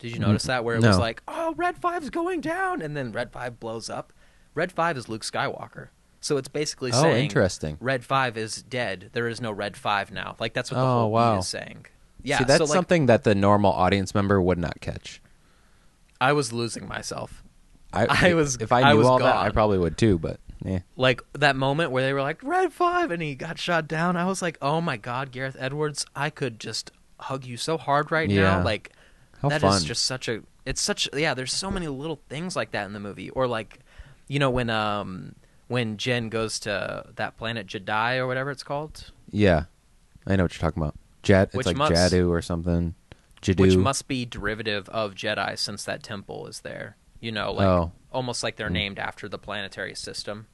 Did you notice that where it was like, oh, Red 5's going down, and then Red 5 blows up? Red 5 is Luke Skywalker. So it's basically saying interesting. Red 5 is dead. There is no Red 5 now. That's what the whole movie is saying. Yeah, see, that's something that the normal audience member would not catch. I was losing myself. If I knew all that, I probably would too, but yeah. That moment where they were like, Red 5, and he got shot down, I was like, oh my God, Gareth Edwards, I could just hug you so hard right now. There's so many little things like that in the movie. Or when Jen goes to that planet Jedi or whatever it's called. Yeah. I know what you're talking about. Jadu or something. Jadu. Which must be derivative of Jedi since that temple is there. Almost like they're named after the planetary system.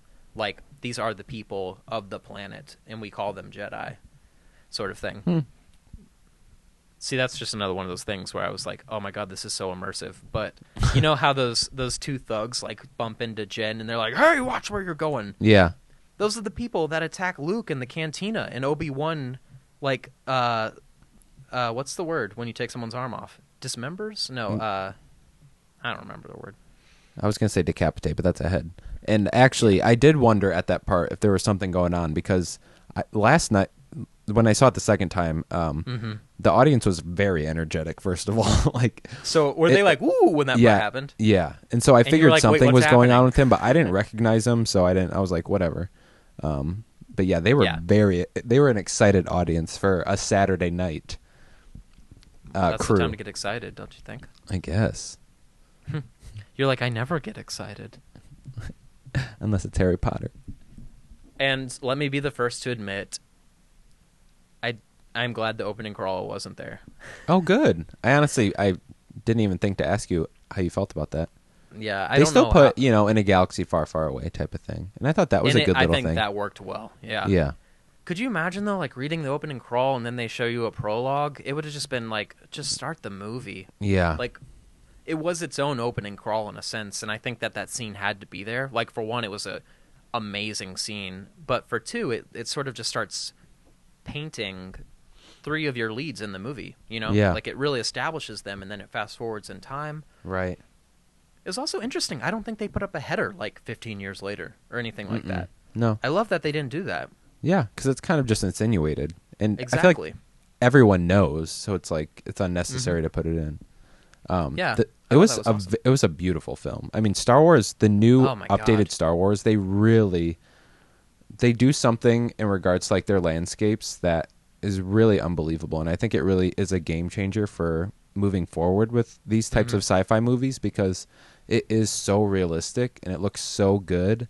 These are the people of the planet and we call them Jedi sort of thing. Hmm. See, that's just another one of those things where I was like, oh my God, this is so immersive. But you know how those two thugs bump into Jen and they're like, hey, watch where you're going. Yeah. Those are the people that attack Luke in the cantina, and Obi-Wan, what's the word when you take someone's arm off? Dismembers? No, I don't remember the word. I was going to say decapitate, but that's a head. And actually, I did wonder at that part if there was something going on, because last night, when I saw it the second time, the audience was very energetic, first of all. So were they woo when that part happened? Yeah. And so I figured something was going on with him, but I didn't recognize him, so I was like, whatever. But yeah, they were an excited audience for a Saturday night. That's crew. The time to get excited, don't you think? I guess. You're like, I never get excited. Unless it's Harry Potter. And let me be the first to admit, I'm glad the opening crawl wasn't there. Oh, good. I honestly didn't even think to ask you how you felt about that. Yeah, I don't know. They still put, in a galaxy far, far away type of thing. And I thought that was a good little thing. I think that worked well. Yeah. Yeah. Could you imagine, though, reading the opening crawl and then they show you a prologue? It would have just been just start the movie. Yeah. It was its own opening crawl in a sense, and I think that scene had to be there. For one, it was an amazing scene. But for two, it sort of just starts painting three of your leads in the movie, Yeah. It really establishes them, and then it fast-forwards in time. Right. It was also interesting. I don't think they put up a header 15 years later or anything like that. No. I love that they didn't do that. Yeah, because it's kind of just insinuated. And exactly. I feel everyone knows, so it's it's unnecessary to put it in. It was awesome. It was a beautiful film. I mean, Star Wars, the new updated Star Wars, they do something in regards to their landscapes that is really unbelievable. And I think it really is a game changer for moving forward with these types of sci-fi movies, because it is so realistic and it looks so good.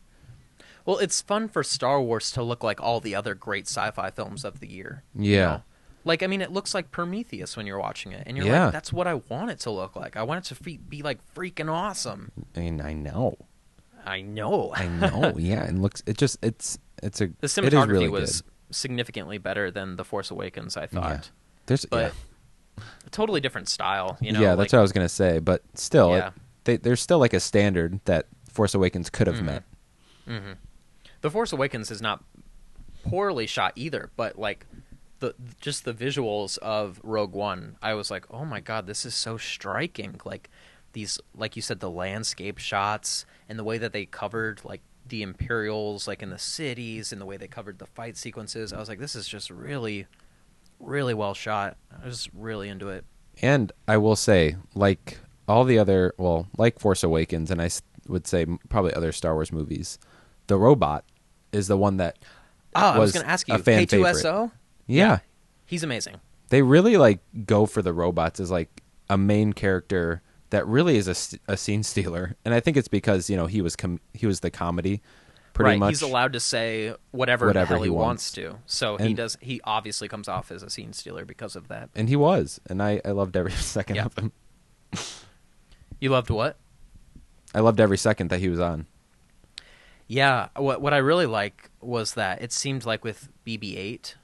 Well, it's fun for Star Wars to look like all the other great sci-fi films of the year. Yeah. It looks like Prometheus when you're watching it. And you're that's what I want it to look like. I want it to be, freaking awesome. And I know. I know, yeah. It looks, it just, it's a, the cinematography really was good. Significantly better than The Force Awakens, I thought. Yeah. A totally different style, Yeah, that's what I was going to say. But still, there's still, a standard that Force Awakens could have met. Mm-hmm. The Force Awakens is not poorly shot either, but, just the visuals of Rogue One, I was like, oh my God, this is so striking. These, like you said, the landscape shots and the way that they covered the Imperials, in the cities, and the way they covered the fight sequences. I was like, this is just really, really well shot. I was really into it. And I will say, all the other, Force Awakens, and I would say probably other Star Wars movies, the robot is the one that I was going to ask you, K2SO? Favorite. Yeah. He's amazing. They really go for the robots as a main character that really is a scene stealer. And I think it's because, he was the comedy pretty much. He's allowed to say whatever the hell he wants to. So he obviously comes off as a scene stealer because of that. And he was. And I loved every second of him. You loved what? I loved every second that he was on. Yeah. What I really was that it seemed with BB-8,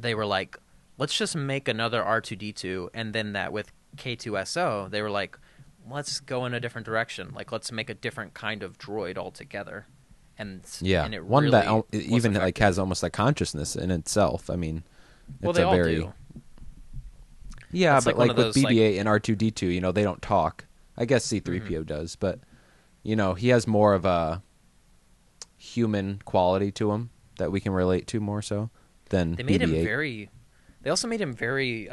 they were let's just make another R2-D2, and then that with K2SO, they were let's go in a different direction. Let's make a different kind of droid altogether. And and it one really that it even effective. Has almost a consciousness in itself. I mean, it's well, they a all very do. Yeah, that's but with BB-8 and R2-D2, they don't talk. I guess C-3PO does, but he has more of a human quality to him that we can relate to more so. They made him very. They also made him very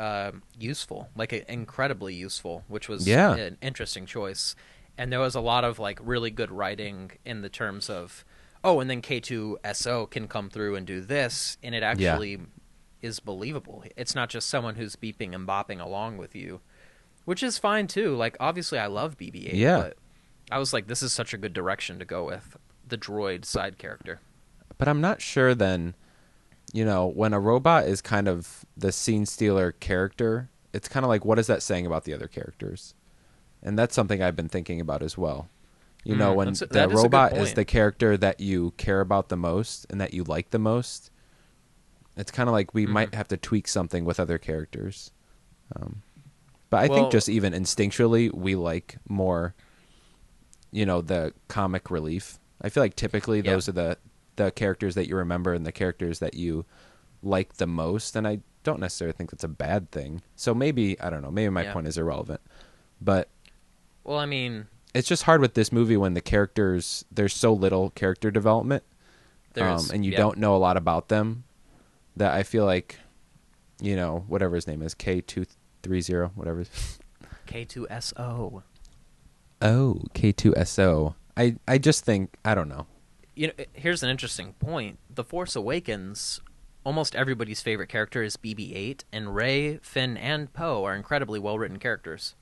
useful, incredibly useful, which was an interesting choice. And there was a lot of really good writing in the terms of, and then K2SO can come through and do this, and it actually is believable. It's not just someone who's beeping and bopping along with you, which is fine too. Obviously, I love BB-8, but I was like, this is such a good direction to go with the droid side character. But I'm not sure then. When a robot is kind of the scene stealer character, it's kind of what is that saying about the other characters? And that's something I've been thinking about as well. When the robot is the character that you care about the most and that you like the most, it's kind of we might have to tweak something with other characters. But I think just even instinctually, we like more, the comic relief. I feel like typically those are the characters that you remember and the characters that you like the most. And I don't necessarily think that's a bad thing. So maybe, I don't know, maybe my point is irrelevant, but it's just hard with this movie when the characters, there's so little character development and you don't know a lot about them that I feel whatever his name is, K230, whatever. K2SO. Oh, K2SO. I just think, I don't know. Here's an interesting point. The Force Awakens almost everybody's favorite character is BB-8, and Rey, Finn, and Poe are incredibly well-written characters.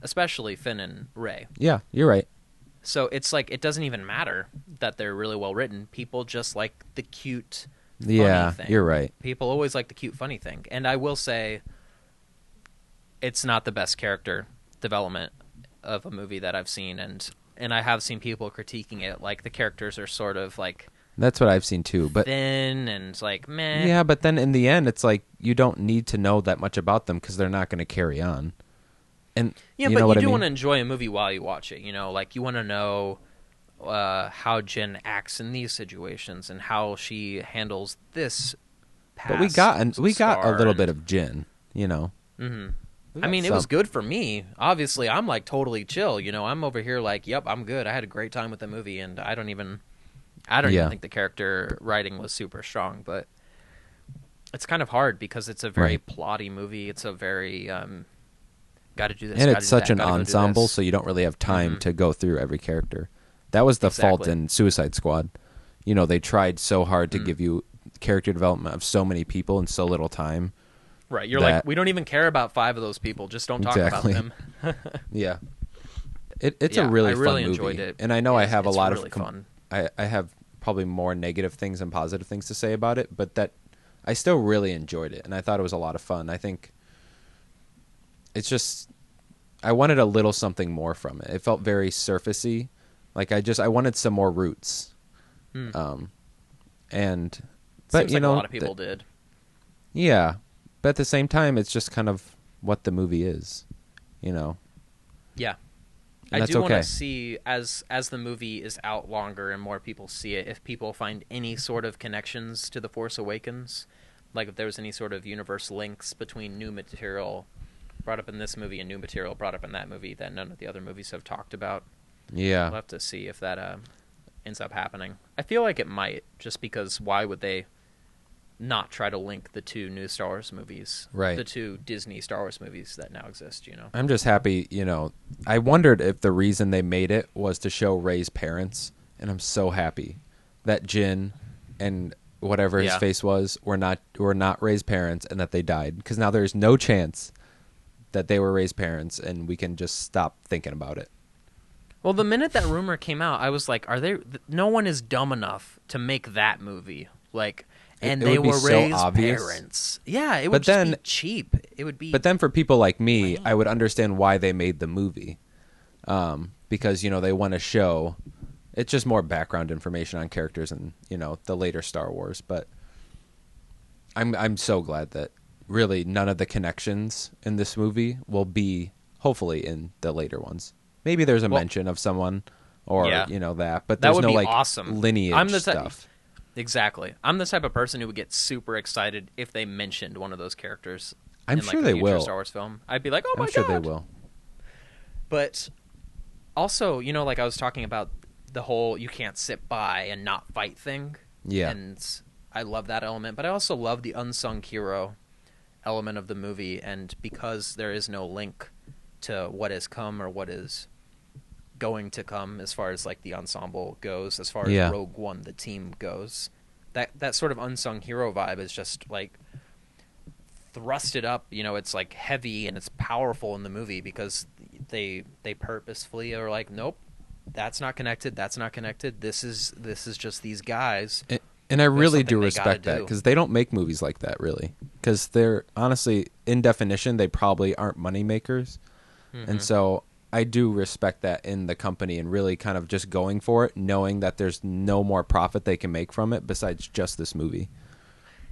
Especially Finn and Rey. Yeah, you're right. So it's like, it doesn't even matter that they're really well-written. People just like the cute, funny thing. Yeah, you're right. People always like the cute, funny thing. And I will say, it's not the best character development of a movie that I've seen, and I have seen people critiquing it, like the characters are sort of like... That's what I've seen too, but... thin and like, meh. Yeah, but then in the end, it's like, you don't need to know that much about them because they're not going to carry on. And yeah, you know, but you do want to enjoy a movie while you watch it, you know? Like, you want to know how Jen acts in these situations and how she handles this past. But we got a little bit of Jen, you know? Mm-hmm. I mean, it was good for me. Obviously, I'm, like, totally chill. You know, I'm over here like, yep, I'm good. I had a great time with the movie, and I don't even think the character writing was super strong. But it's kind of hard because it's a very plotty movie. It's a very, got to do this, and it's such an ensemble, so you don't really have time to go through every character. That was the fault in Suicide Squad. You know, they tried so hard to give you character development of so many people in so little time. Right, you're like, we don't even care about 5 of those people. Just don't talk about them. Yeah, it's a really fun movie. I really enjoyed it, and I know I have a lot of fun. I have probably more negative things and positive things to say about it, but that I still really enjoyed it, and I thought it was a lot of fun. I think it's just I wanted a little something more from it. It felt very surfacey, like I wanted some more roots, and but seems you like know a lot of people did. Yeah. But at the same time, it's just kind of what the movie is, you know? Yeah. And I do want to see, as the movie is out longer and more people see it, if people find any sort of connections to The Force Awakens, like if there was any sort of universe links between new material brought up in this movie and new material brought up in that movie that none of the other movies have talked about. Yeah. We'll have to see if that ends up happening. I feel like it might, just because why would they not try to link the two new Star Wars movies, right? The two Disney Star Wars movies that now exist, you know? I'm just happy, you know, I wondered if the reason they made it was to show Rey's parents, and I'm so happy that Jin and whatever his face was were not Rey's parents and that they died, because now there's no chance that they were Rey's parents, and we can just stop thinking about it. Well, the minute that rumor came out, I was like, no one is dumb enough to make that movie. Like... And they were Rey's parents. Yeah, it would just be cheap. It would be. But then for people like me, I would understand why they made the movie, because you know they want to show. It's just more background information on characters and you know the later Star Wars. But I'm so glad that really none of the connections in this movie will be hopefully in the later ones. Maybe there's a mention of someone or you know that, but there's no like awesome lineage stuff. Exactly. I'm the type of person who would get super excited if they mentioned one of those characters. I'm sure they will. In a Star Wars film, I'd be like, "Oh my god!" I'm sure they will. But also, you know, like I was talking about the whole "you can't sit by and not fight" thing. Yeah, and I love that element, but I also love the unsung hero element of the movie. And because there is no link to what has come or what is going to come as far as like the ensemble goes, as far as Rogue One the team goes, that sort of unsung hero vibe is just like thrusted up, you know. It's like heavy and it's powerful in the movie because they purposefully are like, nope, that's not connected, this is just these guys, and I really do respect that, because they don't make movies like that really, because they're honestly in definition they probably aren't money makers. And so I do respect that in the company, and really kind of just going for it, knowing that there's no more profit they can make from it besides just this movie.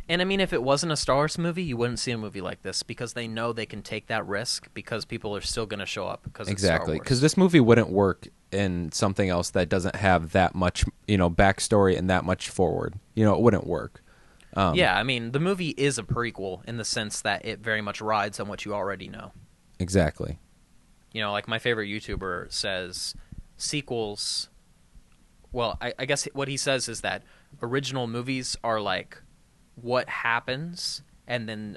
And I mean, if it wasn't a Star Wars movie, you wouldn't see a movie like this, because they know they can take that risk because people are still going to show up because it's Star Wars. Exactly, because this movie wouldn't work in something else that doesn't have that much, you know, backstory and that much forward. You know, it wouldn't work. Yeah, I mean, the movie is a prequel in the sense that it very much rides on what you already know. Exactly. You know, like my favorite YouTuber says, sequels, well, I guess what he says is that original movies are like what happens, and then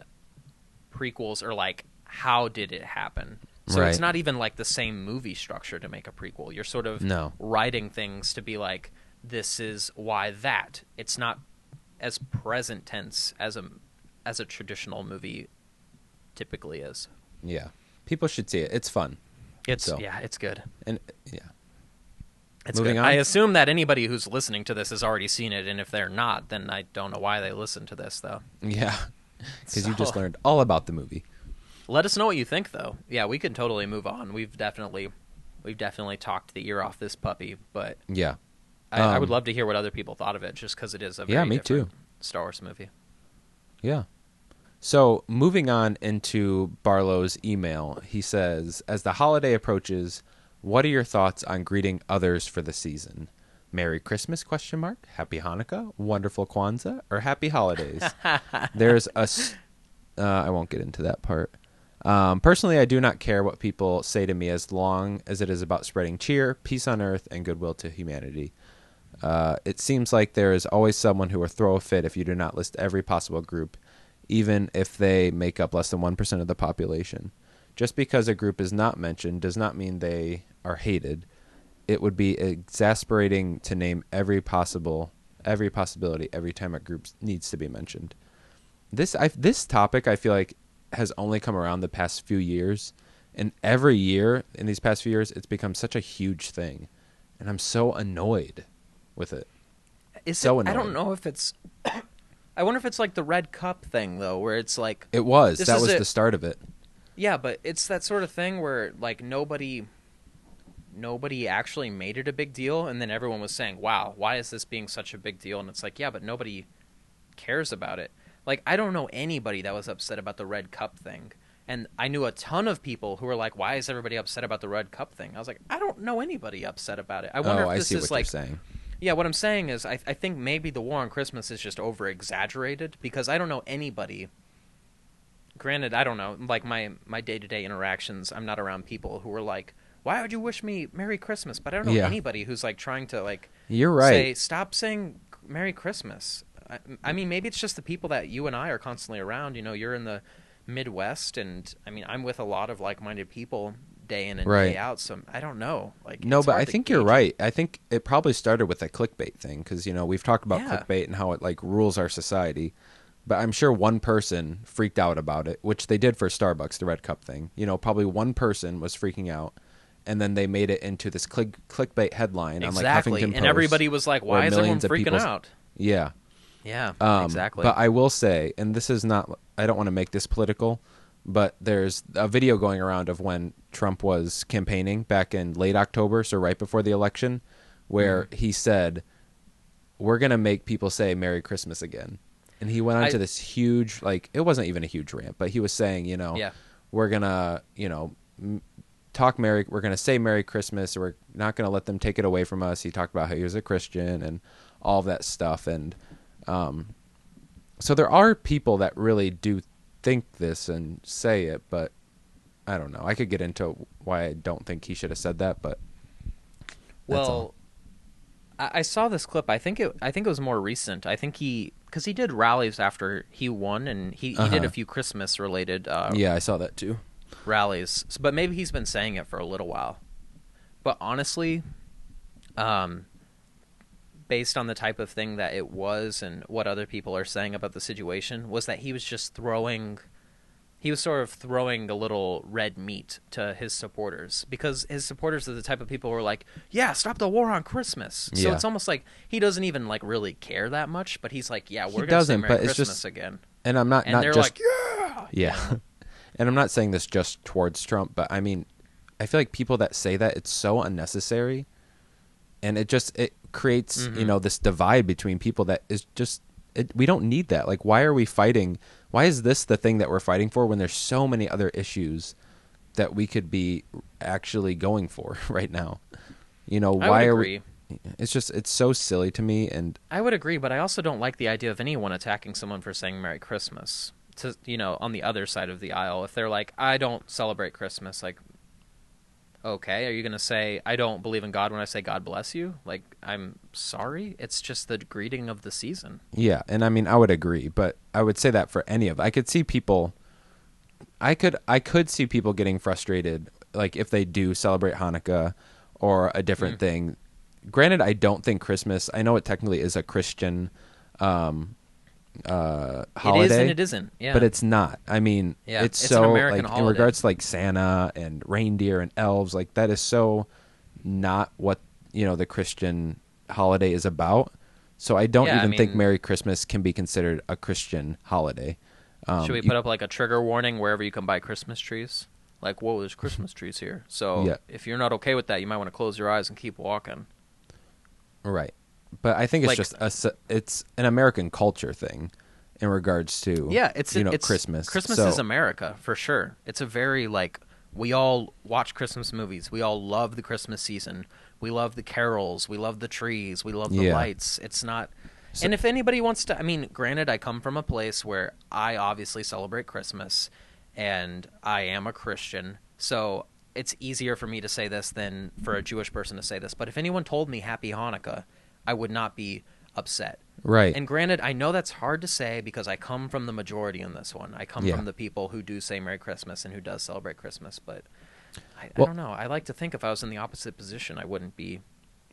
prequels are like how did it happen. So it's not even like the same movie structure to make a prequel. You're sort of writing things to be like, this is why that. It's not as present tense as a traditional movie typically is. Yeah. People should see it. It's fun. Yeah, it's good. And yeah. It's moving good. On. I assume that anybody who's listening to this has already seen it, and if they're not, then I don't know why they listen to this, though. Yeah, because you just learned all about the movie. Let us know what you think, though. Yeah, we can totally move on. We've definitely talked the ear off this puppy, but yeah, I would love to hear what other people thought of it, just because it is a very different Star Wars movie. Yeah. So moving on into Barlow's email, he says, as the holiday approaches, what are your thoughts on greeting others for the season? Merry Christmas, ? Happy Hanukkah, wonderful Kwanzaa, or happy holidays? There's a... I won't get into that part. Personally, I do not care what people say to me as long as it is about spreading cheer, peace on earth, and goodwill to humanity. It seems like there is always someone who will throw a fit if you do not list every possible group, even if they make up less than 1% of the population. Just because a group is not mentioned does not mean they are hated. It would be exasperating to name every possibility every time a group needs to be mentioned. This topic, I feel like, has only come around the past few years, and every year in these past few years it's become such a huge thing, and I'm so annoyed with it. Annoyed. I don't know if it's I wonder if it's like the Red Cup thing, though, where it's like the start of it. Yeah, but it's that sort of thing where like nobody actually made it a big deal, and then everyone was saying, wow, why is this being such a big deal? And it's like, yeah, but nobody cares about it. Like, I don't know anybody that was upset about the Red Cup thing. And I knew a ton of people who were like, why is everybody upset about the Red Cup thing? I was like, I don't know anybody upset about it. I wonder if this is like... Yeah, what I'm saying is I think maybe the war on Christmas is just over-exaggerated, because I don't know anybody... Granted, I don't know, like my day-to-day interactions, I'm not around people who are like, why would you wish me Merry Christmas? But I don't know anybody who's like trying to like You're right. say, stop saying Merry Christmas. I mean, maybe it's just the people that you and I are constantly around. You know, you're in the Midwest, and I mean, I'm with a lot of like-minded people day in and day out. So I don't know. Like, no, but I think you're right. I think it probably started with a clickbait thing, because, you know, we've talked about clickbait and how it like rules our society. But I'm sure one person freaked out about it, which they did for Starbucks, the Red Cup thing. You know, probably one person was freaking out, and then they made it into this clickbait headline on like Huffington Post. And everybody was like, why is everyone freaking out? Yeah. Yeah, exactly. But I will say, and this is not, I don't want to make this political, but there's a video going around of when Trump was campaigning back in late October, so right before the election, where he said, we're going to make people say Merry Christmas again. And he went on to this huge, like, it wasn't even a huge rant, but he was saying, you know, we're going to, you know, we're going to say Merry Christmas. We're not going to let them take it away from us. He talked about how he was a Christian and all that stuff. And so there are people that really do think this and say it, but I don't know. I could get into why I don't think he should have said that, but that's all. I saw this clip. I think it was more recent. I think because he did rallies after he won, and he did a few Christmas-related. I saw that too. Rallies, but maybe he's been saying it for a little while. But honestly, based on the type of thing that it was and what other people are saying about the situation, was that he was just throwing. He was sort of throwing a little red meat to his supporters, because his supporters are the type of people who are like, yeah, stop the war on Christmas. So it's almost like he doesn't even like really care that much, but he's like, yeah, we're going to say Merry Christmas again. And I'm not they're just, like, yeah. And I'm not saying this just towards Trump, but I mean, I feel like people that say that, it's so unnecessary, and it creates, you know, this divide between people that is just, we don't need that. Like, why are we fighting? Why is this the thing that we're fighting for when there's so many other issues that we could be actually going for right now? You know, why are we? It's just, it's so silly to me. And I would agree, but I also don't like the idea of anyone attacking someone for saying Merry Christmas to, you know, on the other side of the aisle. If they're like, I don't celebrate Christmas, like, okay, are you going to say, I don't believe in God when I say God bless you? Like, I'm sorry. It's just the greeting of the season. Yeah, and I mean, I would agree, but I would say that for any of it. I could see people I could see people getting frustrated, like, if they do celebrate Hanukkah or a different thing. Granted, I don't think Christmas, I know it technically is a Christian holiday. It is and it isn't. Yeah. But it's not. I mean, yeah, it's so an American like holiday. In regards to like Santa and reindeer and elves, like that is so not what, you know, the Christian holiday is about. So I don't even think Merry Christmas can be considered a Christian holiday. Should we put up like a trigger warning wherever you can buy Christmas trees? Like, whoa, there's Christmas trees here. So if you're not okay with that, you might want to close your eyes and keep walking. Right. But I think it's like, just it's an American culture thing in regards to it's Christmas. Christmas is America for sure. It's a very like we all watch Christmas movies. We all love the Christmas season. We love the carols. We love the trees. We love the lights. It's not. So, and if anybody wants to, I mean, granted, I come from a place where I obviously celebrate Christmas, and I am a Christian, so it's easier for me to say this than for a Jewish person to say this. But if anyone told me Happy Hanukkah, I would not be upset. Right. And granted, I know that's hard to say because I come from the majority in this one. I come from the people who do say Merry Christmas and who does celebrate Christmas. But I don't know. I like to think if I was in the opposite position, I wouldn't be.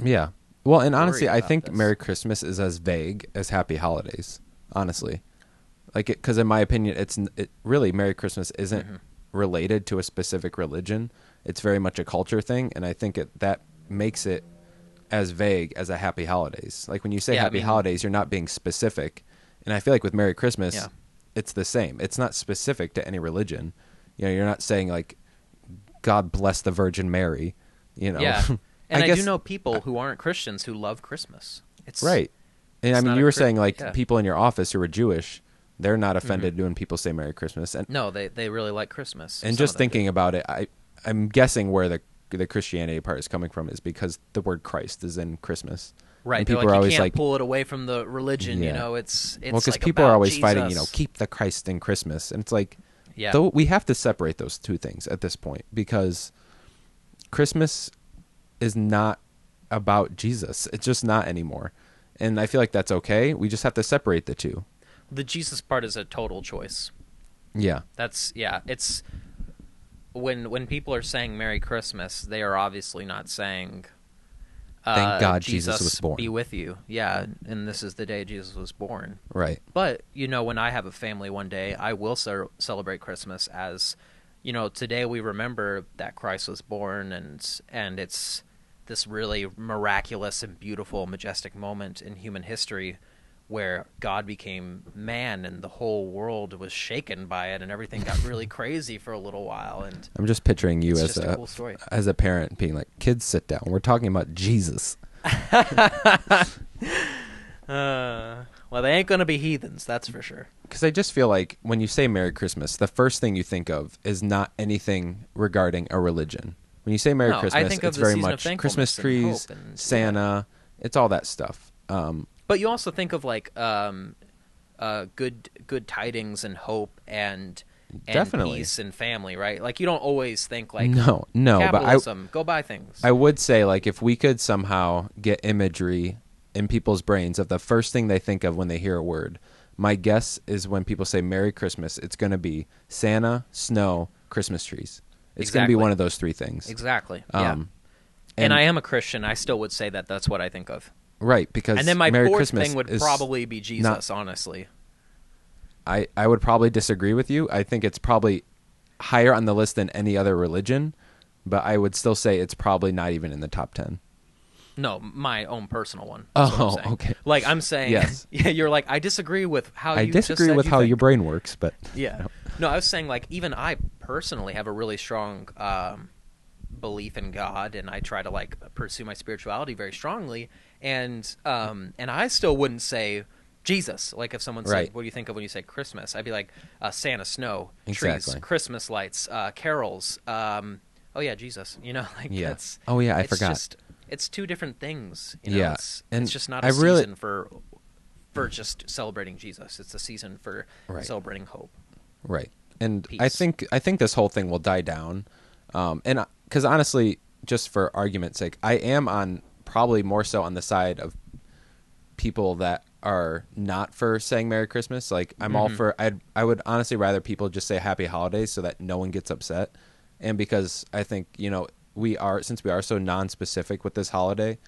Yeah. Well, and honestly, I think Merry Christmas is as vague as Happy Holidays, honestly. Like, because in my opinion, it really Merry Christmas isn't related to a specific religion. It's very much a culture thing. And I think that makes it as vague as a Happy Holidays. Like when you say Happy Holidays, you're not being specific. And I feel like with Merry Christmas, it's the same. It's not specific to any religion. You know, you're not saying like, God bless the Virgin Mary, you know? Yeah. And I do know people who aren't Christians who love Christmas. It's right. And I mean, you were saying like people in your office who are Jewish, they're not offended when people say Merry Christmas. And no, they really like Christmas. And just thinking about it, I'm guessing where the Christianity part is coming from is because the word Christ is in Christmas. Right. And people are always like, pull it away from the religion. Yeah. You know, it's well, because like people are always Jesus. Fighting, you know, keep the Christ in Christmas. And it's like, we have to separate those two things at this point because Christmas is not about Jesus. It's just not anymore. And I feel like that's okay. We just have to separate the two. The Jesus part is a total choice. Yeah. It's when people are saying Merry Christmas, they are obviously not saying thank God Jesus was born. Be with you. Yeah, and this is the day Jesus was born. Right. But, you know, when I have a family one day, I will celebrate Christmas as, you know, today we remember that Christ was born and it's this really miraculous and beautiful, majestic moment in human history where God became man and the whole world was shaken by it and everything got really crazy for a little while. And I'm just picturing you as a cool story. As a parent being like, kids, sit down. We're talking about Jesus. Well, they ain't going to be heathens, that's for sure. Because I just feel like when you say Merry Christmas, the first thing you think of is not anything regarding a religion. When you say Merry Christmas, it's very much Christmas trees, and Santa, it's all that stuff. But you also think of like good tidings and hope and peace and family, right? Like you don't always think like no, capitalism, but go buy things. I would say like if we could somehow get imagery in people's brains of the first thing they think of when they hear a word, my guess is when people say Merry Christmas, it's going to be Santa, snow, Christmas trees. It's going to be one of those three things. Exactly. Yeah. And I am a Christian. I still would say that that's what I think of. Right, because and then my Merry fourth Christmas thing would probably be Jesus, honestly. I would probably disagree with you. I think it's probably higher on the list than any other religion, but I would still say it's probably not even in the top 10. No, my own personal one. Oh, okay. Like I'm saying, yes. Yeah, you're like I disagree with how I you disagree just said with you how think. Your brain works, but yeah, no, I was saying like even I personally have a really strong belief in God, and I try to like pursue my spirituality very strongly. And I still wouldn't say Jesus. Like if someone said, what do you think of when you say Christmas? I'd be like, Santa, snow, trees, Christmas lights, carols. Oh yeah, Jesus, you know, like that's, oh yeah, I forgot. Just, it's two different things. You know? Yeah. It's just not a season for just celebrating Jesus. It's a season for celebrating hope. Right. And peace. I think this whole thing will die down. And cause honestly, just for argument's sake, I am on, probably more so on the side of people that are not for saying Merry Christmas. Like I'm all for, I would honestly rather people just say Happy Holidays so that no one gets upset. And because I think, you know, since we are so non-specific with this holiday,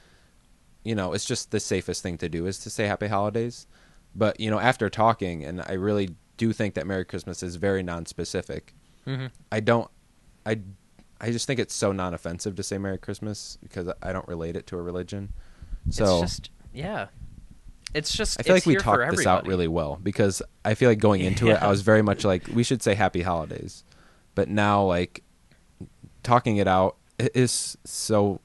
you know, it's just the safest thing to do is to say Happy Holidays. But, you know, after talking, and I really do think that Merry Christmas is very non-specific. Mm-hmm. I just think it's so non-offensive to say Merry Christmas because I don't relate it to a religion. So it's just, yeah. It's just, I feel like we talked this out really well because I feel like going into it, I was very much like, we should say Happy Holidays. But now, like, talking it out, it is so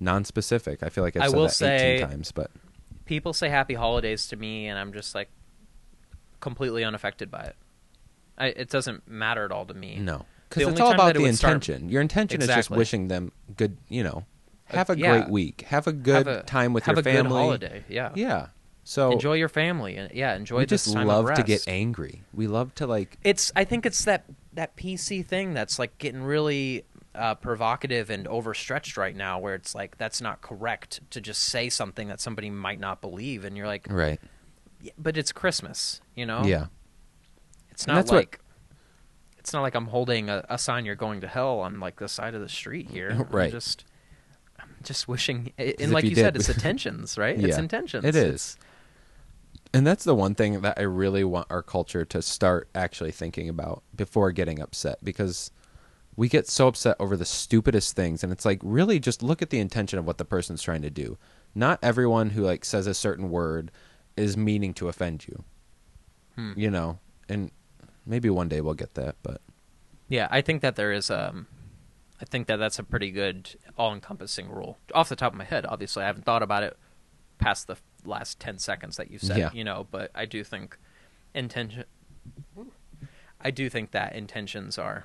non-specific. I feel like I've said that 18 times, but people say Happy Holidays to me, and I'm just like completely unaffected by it. It doesn't matter at all to me. No, because it's all about the intention. Your intention is just wishing them good, you know, have a great week, have a good time with your family, have a good holiday. Yeah, yeah. So enjoy your family, and enjoy this time of rest. We just love to get angry. We love to like. I think it's that PC thing that's like getting really provocative and overstretched right now, where it's like that's not correct to just say something that somebody might not believe, and you're like, right. But it's Christmas, you know. Yeah. It's not like I'm holding a sign "You're going to hell" on like the side of the street here. Right. I'm just wishing, and like you said, it's intentions, right? Yeah, it's intentions. It is. And that's the one thing that I really want our culture to start actually thinking about before getting upset, because we get so upset over the stupidest things, and it's like really just look at the intention of what the person's trying to do. Not everyone who like says a certain word is meaning to offend you, you know, and. Maybe one day we'll get that, but yeah, I think that there is. I think that that's a pretty good all-encompassing rule. Off the top of my head, obviously, I haven't thought about it past the last 10 seconds that you said. Yeah. You know, but I do think intention. I do think that intentions are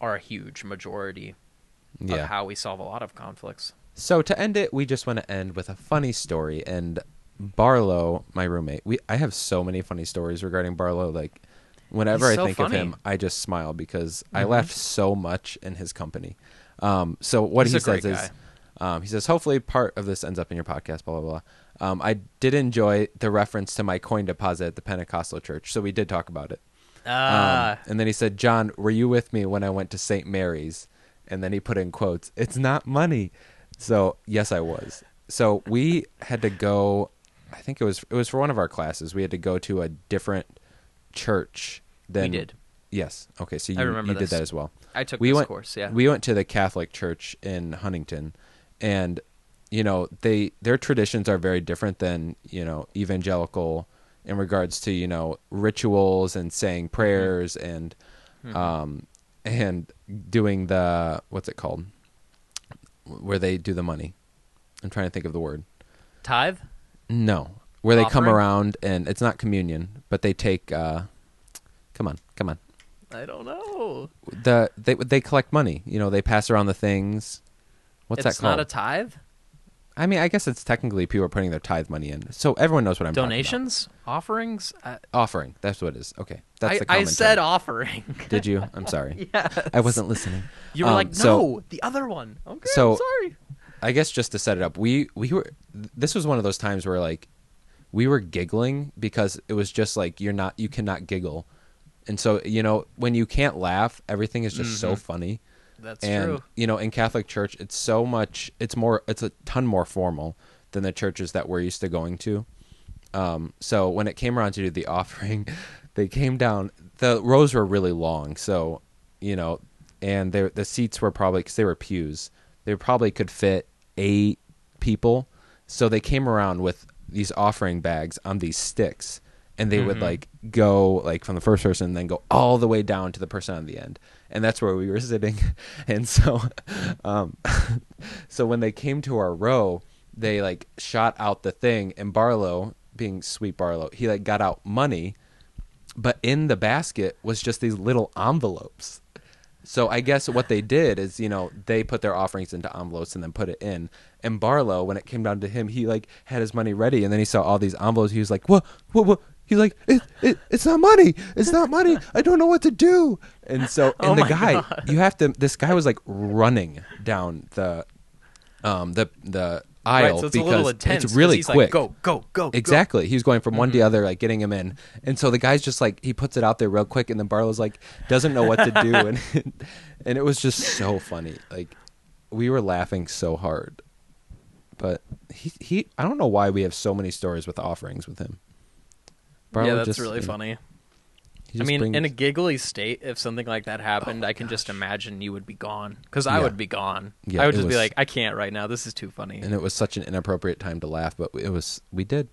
a huge majority of how we solve a lot of conflicts. So to end it, we just want to end with a funny story. And Barlow, my roommate, I have so many funny stories regarding Barlow, like. Whenever I think of him, I just smile because I laughed so much in his company. So what he says is, he says, hopefully part of this ends up in your podcast, blah, blah, blah. I did enjoy the reference to my coin deposit at the Pentecostal church. So we did talk about it. And then he said, John, were you with me when I went to St. Mary's? And then he put in quotes, it's not money. So yes, I was. So we had to go, I think it was for one of our classes. We had to go to a different church. Then we did. Yes. Okay. So you did that as well. I took this course. Yeah. We went to the Catholic Church in Huntington, and you know their traditions are very different than you know evangelical in regards to you know rituals and saying prayers and doing the what's it called where they do the money. I'm trying to think of the word. Tithe? No. Where they come around and it's not communion, but they take. Come on. I don't know. They collect money. You know, they pass around the things. What's that called? It's not a tithe? I mean, I guess it's technically people are putting their tithe money in. So everyone knows what I'm talking about. Donations? Offerings? Offering. That's what it is. Okay. That's the common term. I said offering. Did you? I'm sorry. Yes. I wasn't listening. You were like, no, the other one. Okay, I'm sorry. I guess just to set it up, this was one of those times where like, we were giggling because it was just like you cannot giggle, and so you know when you can't laugh, everything is just so funny. That's true. You know, in Catholic Church, it's a ton more formal than the churches that we're used to going to. So when it came around to do the offering, they came down. The rows were really long, so you know, and the seats were probably because they were pews. They probably could fit 8 people, so they came around with. These offering bags on these sticks and they would like go like from the first person and then go all the way down to the person on the end. And that's where we were sitting. And so, so when they came to our row, they like shot out the thing and Barlow being sweet Barlow, he like got out money, but in the basket was just these little envelopes. So I guess what they did is, you know, they put their offerings into envelopes and then put it in. And Barlow, when it came down to him, he like had his money ready, and then he saw all these envelopes. He was like, "What?" He's like, "It's not money. It's not money. I don't know what to do." And so, and this guy was like running down the aisle so it's because a little intense, it's really quick. Like, go. Exactly. He's going from one to the other, like getting him in. And so the guy's just like, he puts it out there real quick. And then Barlow's like, doesn't know what to do. And it was just so funny. Like we were laughing so hard, but I don't know why we have so many stories with offerings with him. Probably yeah, that's just, really funny. I mean, in a giggly state, if something like that happened, I can just imagine you would be gone. Because I would be gone. Yeah, I would just be like, I can't right now. This is too funny. And it was such an inappropriate time to laugh, but it was, we did.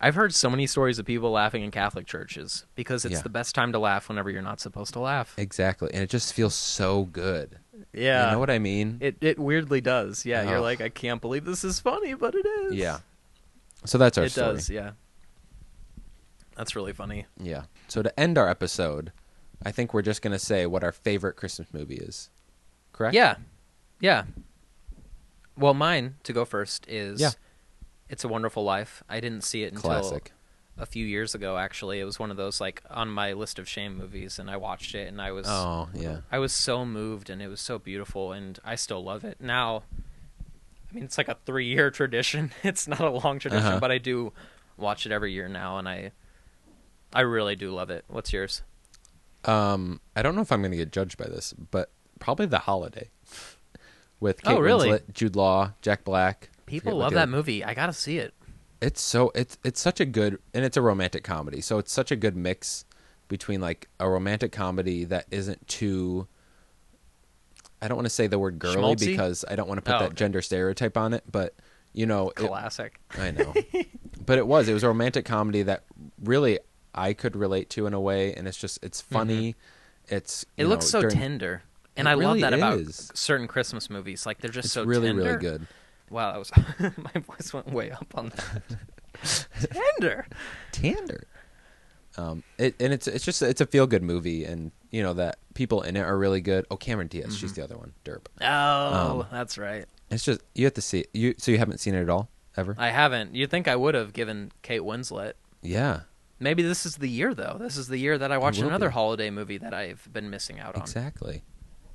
I've heard so many stories of people laughing in Catholic churches because it's the best time to laugh whenever you're not supposed to laugh. Exactly. And it just feels so good. Yeah. You know what I mean? It weirdly does. Yeah. Oh. You're like, I can't believe this is funny, but it is. Yeah. So that's our story. It does, yeah. That's really funny. Yeah. So to end our episode, I think we're just going to say what our favorite Christmas movie is. Correct? Yeah. Yeah. Well, mine, to go first, is... Yeah. It's a Wonderful Life. I didn't see it until a few years ago, actually. It was one of those, like, on my list of shame movies, and I watched it, and I was... Oh, yeah. I was so moved, and it was so beautiful, and I still love it. Now, I mean, it's like a 3-year tradition. It's not a long tradition, but I do watch it every year now, and I really do love it. What's yours? I don't know if I'm going to get judged by this, but probably The Holiday. With Kate Winslet, Jude Law, Jack Black... People love that movie. I gotta see it. It's such a good, and it's a romantic comedy, so it's such a good mix between like a romantic comedy that isn't too, I don't want to say the word girly schmaltzy? Because I don't want to put that gender stereotype on it, but you know, classic. I know, but it was a romantic comedy that really I could relate to in a way, and it's just it's funny. Mm-hmm. It looks so tender, and I really love that about certain Christmas movies. Like they're just so really tender. Really good. Wow, that was my voice went way up on that. Tender. It's a feel good movie, and you know that people in it are really good. Oh, Cameron Diaz, she's the other one, Derp. Oh, that's right. It's just you have to see it. So you haven't seen it at all ever? I haven't. You'd think I would have given Kate Winslet. Yeah. Maybe this is the year though. This is the year that I watched another holiday movie that I've been missing out on. Exactly.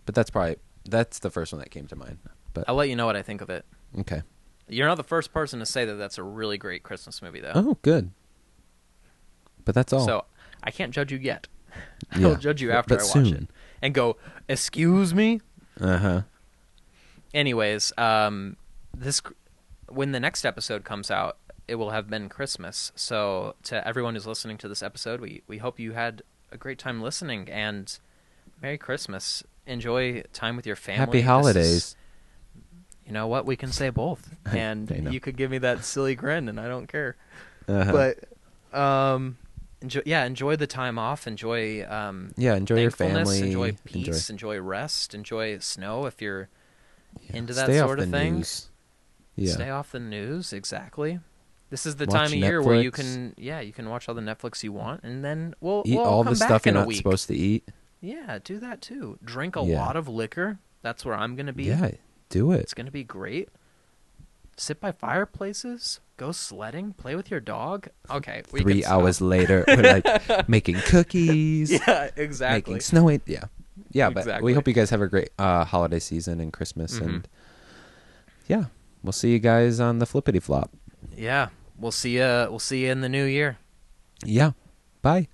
But that's the first one that came to mind. But I'll let you know what I think of it. Okay. You're not the first person to say that that's a really great Christmas movie, though. Oh, good. But that's all. So I can't judge you yet. Yeah, I'll judge you after I watch it and go, excuse me? Uh-huh. Anyways, when the next episode comes out, it will have been Christmas. So to everyone who's listening to this episode, we hope you had a great time listening, and Merry Christmas. Enjoy time with your family. Happy holidays. You know what? We can say both, and you could give me that silly grin, and I don't care. Uh-huh. But, enjoy the time off. Enjoy, enjoy your family. Enjoy peace. Enjoy rest. Enjoy snow if you're into that sort of thing. Yeah. Stay off the news. Exactly. This is the time of year where you can watch all the Netflix you want, and then we'll all the stuff you're not supposed to eat. Yeah, do that too. Drink a lot of liquor. That's where I'm going to be. Yeah. Do it. It's going to be great. Sit by fireplaces, go sledding, play with your dog. Okay. 3 hours later, we're like making cookies. Yeah, exactly. Making snow. Yeah, exactly. But we hope you guys have a great holiday season and Christmas. Mm-hmm. And yeah, we'll see you guys on the Flippity Flop. Yeah, we'll see you in the new year. Yeah. Bye.